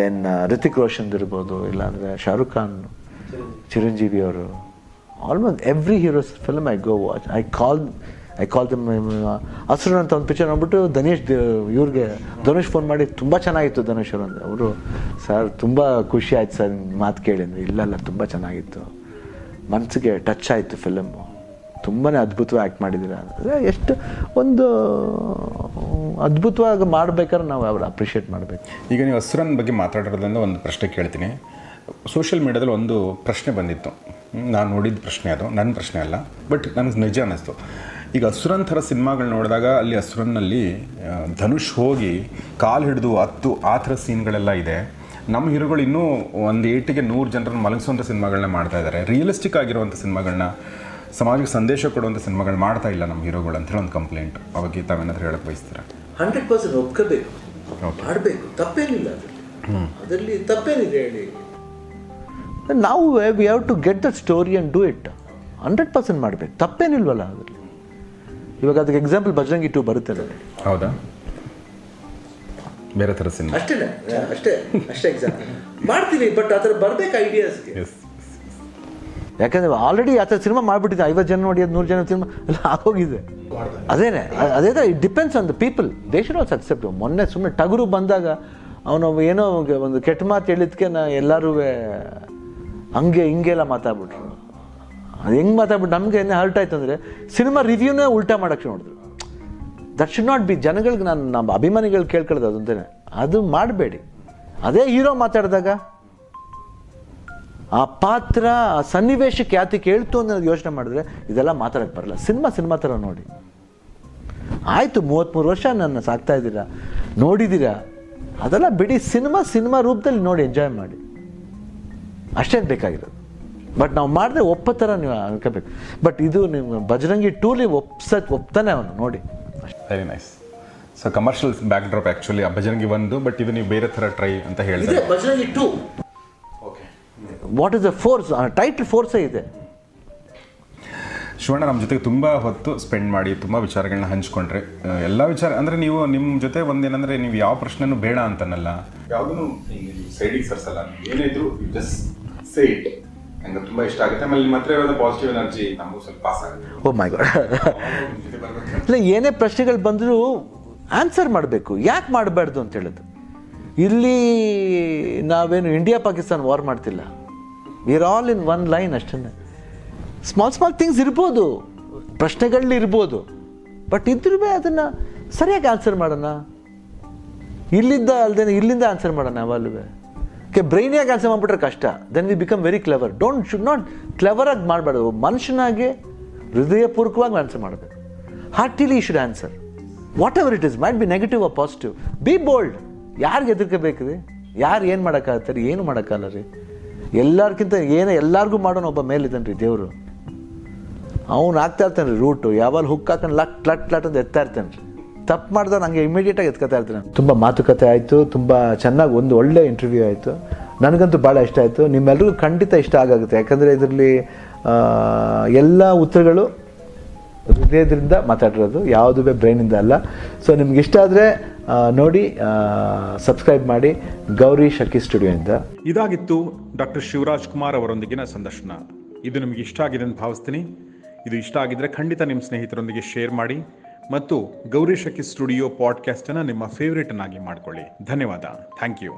ದೆನ್ ರಿತಿಕ್ ರೋಷನ್ ಇರ್ಬೋದು, ಇಲ್ಲಾಂದರೆ ಶಾರುಖ್ ಖಾನ್, ಚಿರಂಜೀವಿ ಅವರು, almost every heroes film I go watch. I call I call them. Asura ಅಂತ ಒಂದು ಪಿಕ್ಚರ್ ನೋಡ್ಬಿಟ್ಟು ಧನೇಶ್ ಇವ್ರಿಗೆ ಧನುಷ್ ಫೋನ್ ಮಾಡಿ, ತುಂಬ ಚೆನ್ನಾಗಿತ್ತು ಧನುಷ್ ಅವರು ಅಂದರೆ, ಅವರು ಸರ್ ತುಂಬ ಖುಷಿ ಆಯ್ತು ಸರ್ ಮಾತು ಕೇಳಿ ಅಂದರೆ, ಇಲ್ಲ ಇಲ್ಲ ತುಂಬ ಚೆನ್ನಾಗಿತ್ತು, ಮನಸ್ಸಿಗೆ ಟಚ್ ಆಯಿತು ಫಿಲಮ್ಮು, ತುಂಬಾ ಅದ್ಭುತವಾಗಿ ಆ್ಯಕ್ಟ್ ಮಾಡಿದ್ದೀರ ಅಂದರೆ, ಎಷ್ಟು ಒಂದು ಅದ್ಭುತವಾಗಿ ಮಾಡಬೇಕಾದ್ರೆ ನಾವು ಅವ್ರು ಅಪ್ರಿಷಿಯೇಟ್ ಮಾಡಬೇಕು. ಈಗ ನೀವು ಅಸುರನ ಬಗ್ಗೆ ಮಾತಾಡೋದ್ರಿಂದ ಒಂದು ಪ್ರಶ್ನೆ ಕೇಳ್ತೀನಿ. ಸೋಷಿಯಲ್ ಮೀಡ್ಯಾದಲ್ಲಿ ಒಂದು ಪ್ರಶ್ನೆ ಬಂದಿತ್ತು, ನಾನು ನೋಡಿದ ಪ್ರಶ್ನೆ, ಅದು ನನ್ನ ಪ್ರಶ್ನೆ ಅಲ್ಲ, ಬಟ್ ನನಗೆ ನಿಜ ಅನ್ನಿಸ್ತು. ಈಗ ಅಸುರನ್ ಥರ ಸಿನಿಮಾಗಳು ನೋಡಿದಾಗ ಅಲ್ಲಿ ಅಸುರನ್ನಲ್ಲಿ ಧನುಷ್ ಹೋಗಿ ಕಾಲು ಹಿಡಿದು ಹತ್ತು ಆ ಥರ ಸೀನ್ಗಳೆಲ್ಲ ಇದೆ. ನಮ್ಮ ಹೀರೋಗಳು ಇನ್ನೂ ಒಂದು ಏಟಿಗೆ ನೂರು ಜನರನ್ನು ಮಲಗಿಸುವಂಥ ಸಿನಿಮಾಗಳನ್ನ ಮಾಡ್ತಾ ಇದ್ದಾರೆ. ರಿಯಲಿಸ್ಟಿಕ್ ಆಗಿರುವಂಥ ಸಿನಿಮಾಗಳನ್ನ, ಸಮಾಜಕ್ಕೆ ಸಂದೇಶ ಕೊಡುವಂಥ ಸಿನಿಮಾಗಳು ಮಾಡ್ತಾ ಇಲ್ಲ ನಮ್ಮ ಹೀರೋಗಳು ಅಂತ ಹೇಳಿ ಒಂದು ಕಂಪ್ಲೇಂಟ್. ಅವಾಗ ತಾವೇನಾದ್ರೂ ಹೇಳಕ್ಕೆ ಬಯಸ್ತೀರಾ? ಹಂಡ್ರೆಡ್ ಪರ್ಸೆಂಟ್ ಒಪ್ಕೋಬೇಕು, ಮಾಡಬೇಕು, ತಪ್ಪೇನಿಲ್ಲ ಅದರಲ್ಲಿ, ಅದರಲ್ಲಿ ತಪ್ಪೇನಿದೆ ಹೇಳಿ. ನಾವು we have to get that story and do it. Hundred percent ಮಾಡಬೇಕು, ತಪ್ಪೇನಿಲ್ವಲ್ಲ ಅದರಲ್ಲಿ. ಇವಾಗ ಅದಕ್ಕೆ ಎಕ್ಸಾಂಪಲ್ ಬಜರಂಗಿ ಟು ಬರುತ್ತೆ ಅದರಲ್ಲಿ. ಹೌದಾ, ಬೇರೆ ಥರ ಸಿನಿಮಾ ಅಷ್ಟೇ ಅಷ್ಟೇ ಅಷ್ಟೇ ಎಕ್ಸಾಂಪಲ್ ಮಾಡ್ತೀವಿ, ಬಟ್ ಆ ಥರ ಬರಬೇಕು ಐಡಿಯಾಸ್ಗೆ. ಯಾಕಂದರೆ ಆಲ್ರೆಡಿ ಆ ಥರ ಸಿನಿಮಾ ಮಾಡಿಬಿಟ್ಟಿದೆ, ಐವತ್ತು ಜನ ನೋಡಿ, ಅದು ನೂರು ಜನ ಸಿನಿಮಾ ಎಲ್ಲ ಆಗೋಗಿದೆ. ಅದೇನೆ ಅದೇ ಥರ it depends on the people, they should also accept. ಮೊನ್ನೆ ಸುಮ್ಮನೆ ಟಗರು ಬಂದಾಗ ಅವನು ಏನೋ ಒಂದು ಕೆಟ್ಟ ಮಾತು ಹೇಳಿದ್ಕೆ ನಾ ಎಲ್ಲರೂ ಹಂಗೆ ಹಿಂಗೆಲ್ಲ ಮಾತಾಡ್ಬಿಟ್ರು. ಅದು ಹೆಂಗೆ ಮಾತಾಡ್ಬಿಟ್ಟು ನಮಗೆ ಏನೇ ಹರ್ಟ್ ಆಯ್ತು ಅಂದರೆ ಸಿನಿಮಾ ರಿವ್ಯೂನೇ ಉಲ್ಟಾ ಮಾಡೋಕ್ಕೆ ನೋಡಿದ್ರು. That should not be. ಜನಗಳಿಗೆ ನಾನು ನಮ್ಮ ಅಭಿಮಾನಿಗಳು ಕೇಳ್ಕೊಳ್ಳೋದು ಅದಂತೇನೆ, ಅದು ಮಾಡಬೇಡಿ. ಅದೇ ಹೀರೋ ಮಾತಾಡಿದಾಗ ಆ ಪಾತ್ರ ಆ ಸನ್ನಿವೇಶಕ್ಕೆ ಯಾತಕ್ಕೆ ಹೇಳ್ತು ಅನ್ನೋದು ಯೋಚನೆ ಮಾಡಿದ್ರೆ ಇದೆಲ್ಲ ಮಾತಾಡೋಕ್ಕೆ ಬರಲ್ಲ. ಸಿನಿಮಾ ಸಿನಿಮಾ ಥರ ನೋಡಿ. ಆಯಿತು, ಮೂವತ್ತ್ಮೂರು ವರ್ಷ ನನ್ನ ಸಾಕ್ತಾ ಇದ್ದೀರಾ, ನೋಡಿದ್ದೀರಾ, ಅದೆಲ್ಲ ಬಿಡಿ. ಸಿನಿಮಾ ಸಿನಿಮಾ ರೂಪದಲ್ಲಿ ನೋಡಿ, ಎಂಜಾಯ್ ಮಾಡಿ. ಅಷ್ಟೇನು ಬೇಕಾಗಿರೋದು. ಬಟ್ ನಾವು ಮಾಡಿದ್ರೆ ಒಪ್ಪ ಥರ ನೀವು ಅನ್ಕೋಬೇಕು. ಬಟ್ ಇದು ನಿಮ್ಮ ಬಜರಂಗಿ ಟೂಲಿ ಒಪ್ಸಕ್ ಒಪ್ತಾನೆ ಅವನು ನೋಡಿ. Very nice. So commercial backdrop actually Bajrangi ಒಂದು, ಬಟ್ ಇದು ನೀವು ಬೇರೆ ಥರ ಟ್ರೈ ಅಂತ ಹೇಳಿದ್ರೆ Bajrangi two. Okay, what is the force? Title ಫೋರ್ಸೇ ಇದೆ. ಶಿವಣ್ಣ ನಮ್ಮ ಜೊತೆಗೆ ತುಂಬ ಹೊತ್ತು ಸ್ಪೆಂಡ್ ಮಾಡಿ ತುಂಬ ವಿಚಾರಗಳನ್ನ ಹಂಚ್ಕೊಂಡ್ರೆ, ಎಲ್ಲ ವಿಚಾರ ಅಂದರೆ ನೀವು ನಿಮ್ಮ ಜೊತೆ ಒಂದೇನಂದರೆ ನೀವು ಯಾವ ಪ್ರಶ್ನೆನೂ ಬೇಡ ಅಂತನಲ್ಲ, ಯಾವುದೂ ಸೈಡಿಗೆ ಸರ್ಸಲ್ಲ, ಏನೇ ಇದ್ರು ಜಸ್ಟ್ ಸೇ ಇಟ್. ನಂಗೆ ತುಂಬ ಇಷ್ಟ ಆಗುತ್ತೆ. ಆಮೇಲೆ ನಿಮ್ಮ ಹತ್ರ ಇರೋದು ಪಾಸಿಟಿವ್ ಎನರ್ಜಿ ನಮಗೂ ಸ್ವಲ್ಪ ಪಾಸ್ ಆಗುತ್ತೆ. Oh my god. ಇಲ್ಲ, ಏನೇ ಪ್ರಶ್ನೆಗಳು ಬಂದರೂ ಆನ್ಸರ್ ಮಾಡಬೇಕು, ಯಾಕೆ ಮಾಡಬಾರ್ದು ಅಂತ ಹೇಳೋದು. ಇಲ್ಲಿ ನಾವೇನು ಇಂಡಿಯಾ ಪಾಕಿಸ್ತಾನ ವಾರ್ ಮಾಡ್ತಿಲ್ಲ, we are all in one line ಅಷ್ಟೇ. ಸ್ಮಾಲ್ ಸ್ಮಾಲ್ ಥಿಂಗ್ಸ್ ಇರ್ಬೋದು, ಪ್ರಶ್ನೆಗಳಿರ್ಬೋದು, ಬಟ್ ಇದ್ರೂ ಅದನ್ನು ಸರಿಯಾಗಿ ಆನ್ಸರ್ ಮಾಡೋಣ. ಇಲ್ಲಿಂದ ಅಲ್ಲದೆ ಇಲ್ಲಿಂದ ಆನ್ಸರ್ ಮಾಡೋಣ ಯಾವಾಗಲೂ. ಓಕೆ, ಬ್ರೈನಿಯಾಗಿ ಆನ್ಸರ್ ಮಾಡಿಬಿಟ್ರೆ ಕಷ್ಟ. Then we become very clever. Don't should not ಕ್ಲೆವರಾಗಿ ಮಾಡಬಾರ್ದು, ಮನುಷ್ಯನಾಗೆ ಹೃದಯಪೂರ್ವಕವಾಗಿ ಆನ್ಸರ್ ಮಾಡಬೇಕು. Heartily should answer whatever it is, might be negative or positive. Be bold. ಯಾರಿಗೆ ಹೆದರ್ಕೋಬೇಕ್ರಿ? ಯಾರು ಏನು ಮಾಡೋಕ್ಕಾಗತ್ತೆ? ಏನು ಮಾಡೋಕ್ಕಲ್ಲ ರೀ. ಎಲ್ಲರಿಗಿಂತ ಏನೋ ಎಲ್ಲರಿಗೂ ಮಾಡೋಣ ಒಬ್ಬ ಮೇಲಿದ್ದಾನೆ ರೀ ದೇವರು. ಅವ್ನು ಆಗ್ತಾ ಇರ್ತಾನೆ ರೀ ರೂಟು, ಯಾವಾಗ ಹುಕ್ ಹಾಕೊಂಡು ಲಟ್ ಲಟ್ ಲಟ್ ಅಂತ ಎತ್ತಾ ಇರ್ತಾನೆ ರೀ. ತಪ್ಪು ಮಾಡ್ದೆ ನನಗೆ ಇಮಿಡಿಯೇಟಾಗಿ ಎತ್ಕೊತಾ ಇರ್ತಾನೆ. ತುಂಬ ಮಾತುಕತೆ ಆಯಿತು, ತುಂಬ ಚೆನ್ನಾಗಿ ಒಂದು ಒಳ್ಳೆ ಇಂಟರ್ವ್ಯೂ ಆಯಿತು. ನನಗಂತೂ ಭಾಳ ಇಷ್ಟ ಆಯಿತು. ನಿಮ್ಮೆಲ್ಲರಿಗೂ ಖಂಡಿತ ಇಷ್ಟ ಆಗುತ್ತೆ, ಯಾಕಂದರೆ ಇದರಲ್ಲಿ ಎಲ್ಲ ಉತ್ತರಗಳು ಹೃದಯದಿಂದ ಮಾತಾಡಿರೋದು, ಯಾವುದೂ ಬ್ರೈನಿಂದ ಅಲ್ಲ. ಸೊ ನಿಮ್ಗೆ ಇಷ್ಟ ಆದರೆ ನೋಡಿ, ಸಬ್ಸ್ಕ್ರೈಬ್ ಮಾಡಿ ಗೌರಿ ಶಕ್ಕಿ ಸ್ಟುಡಿಯೋದಿಂದ. ಇದಾಗಿತ್ತು ಡಾಕ್ಟರ್ ಶಿವರಾಜ್ ಕುಮಾರ್ ಅವರೊಂದಿಗಿನ ಸಂದರ್ಶನ. ಇದು ನಿಮಗೆ ಇಷ್ಟ ಆಗಿದೆ ಅಂತ ಭಾವಿಸ್ತೀನಿ. ಇದು ಇಷ್ಟ ಆಗಿದ್ರೆ ಖಂಡಿತ ನಿಮ್ಮ ಸ್ನೇಹಿತರೊಂದಿಗೆ ಶೇರ್ ಮಾಡಿ ಮತ್ತು ಗೌರಿ ಶಕ್ಕಿ ಸ್ಟುಡಿಯೋ ಪಾಡ್ಕಾಸ್ಟನ್ನು ನಿಮ್ಮ ಫೇವ್ರೇಟನ್ನಾಗಿ ಮಾಡಿಕೊಳ್ಳಿ. ಧನ್ಯವಾದ. Thank you.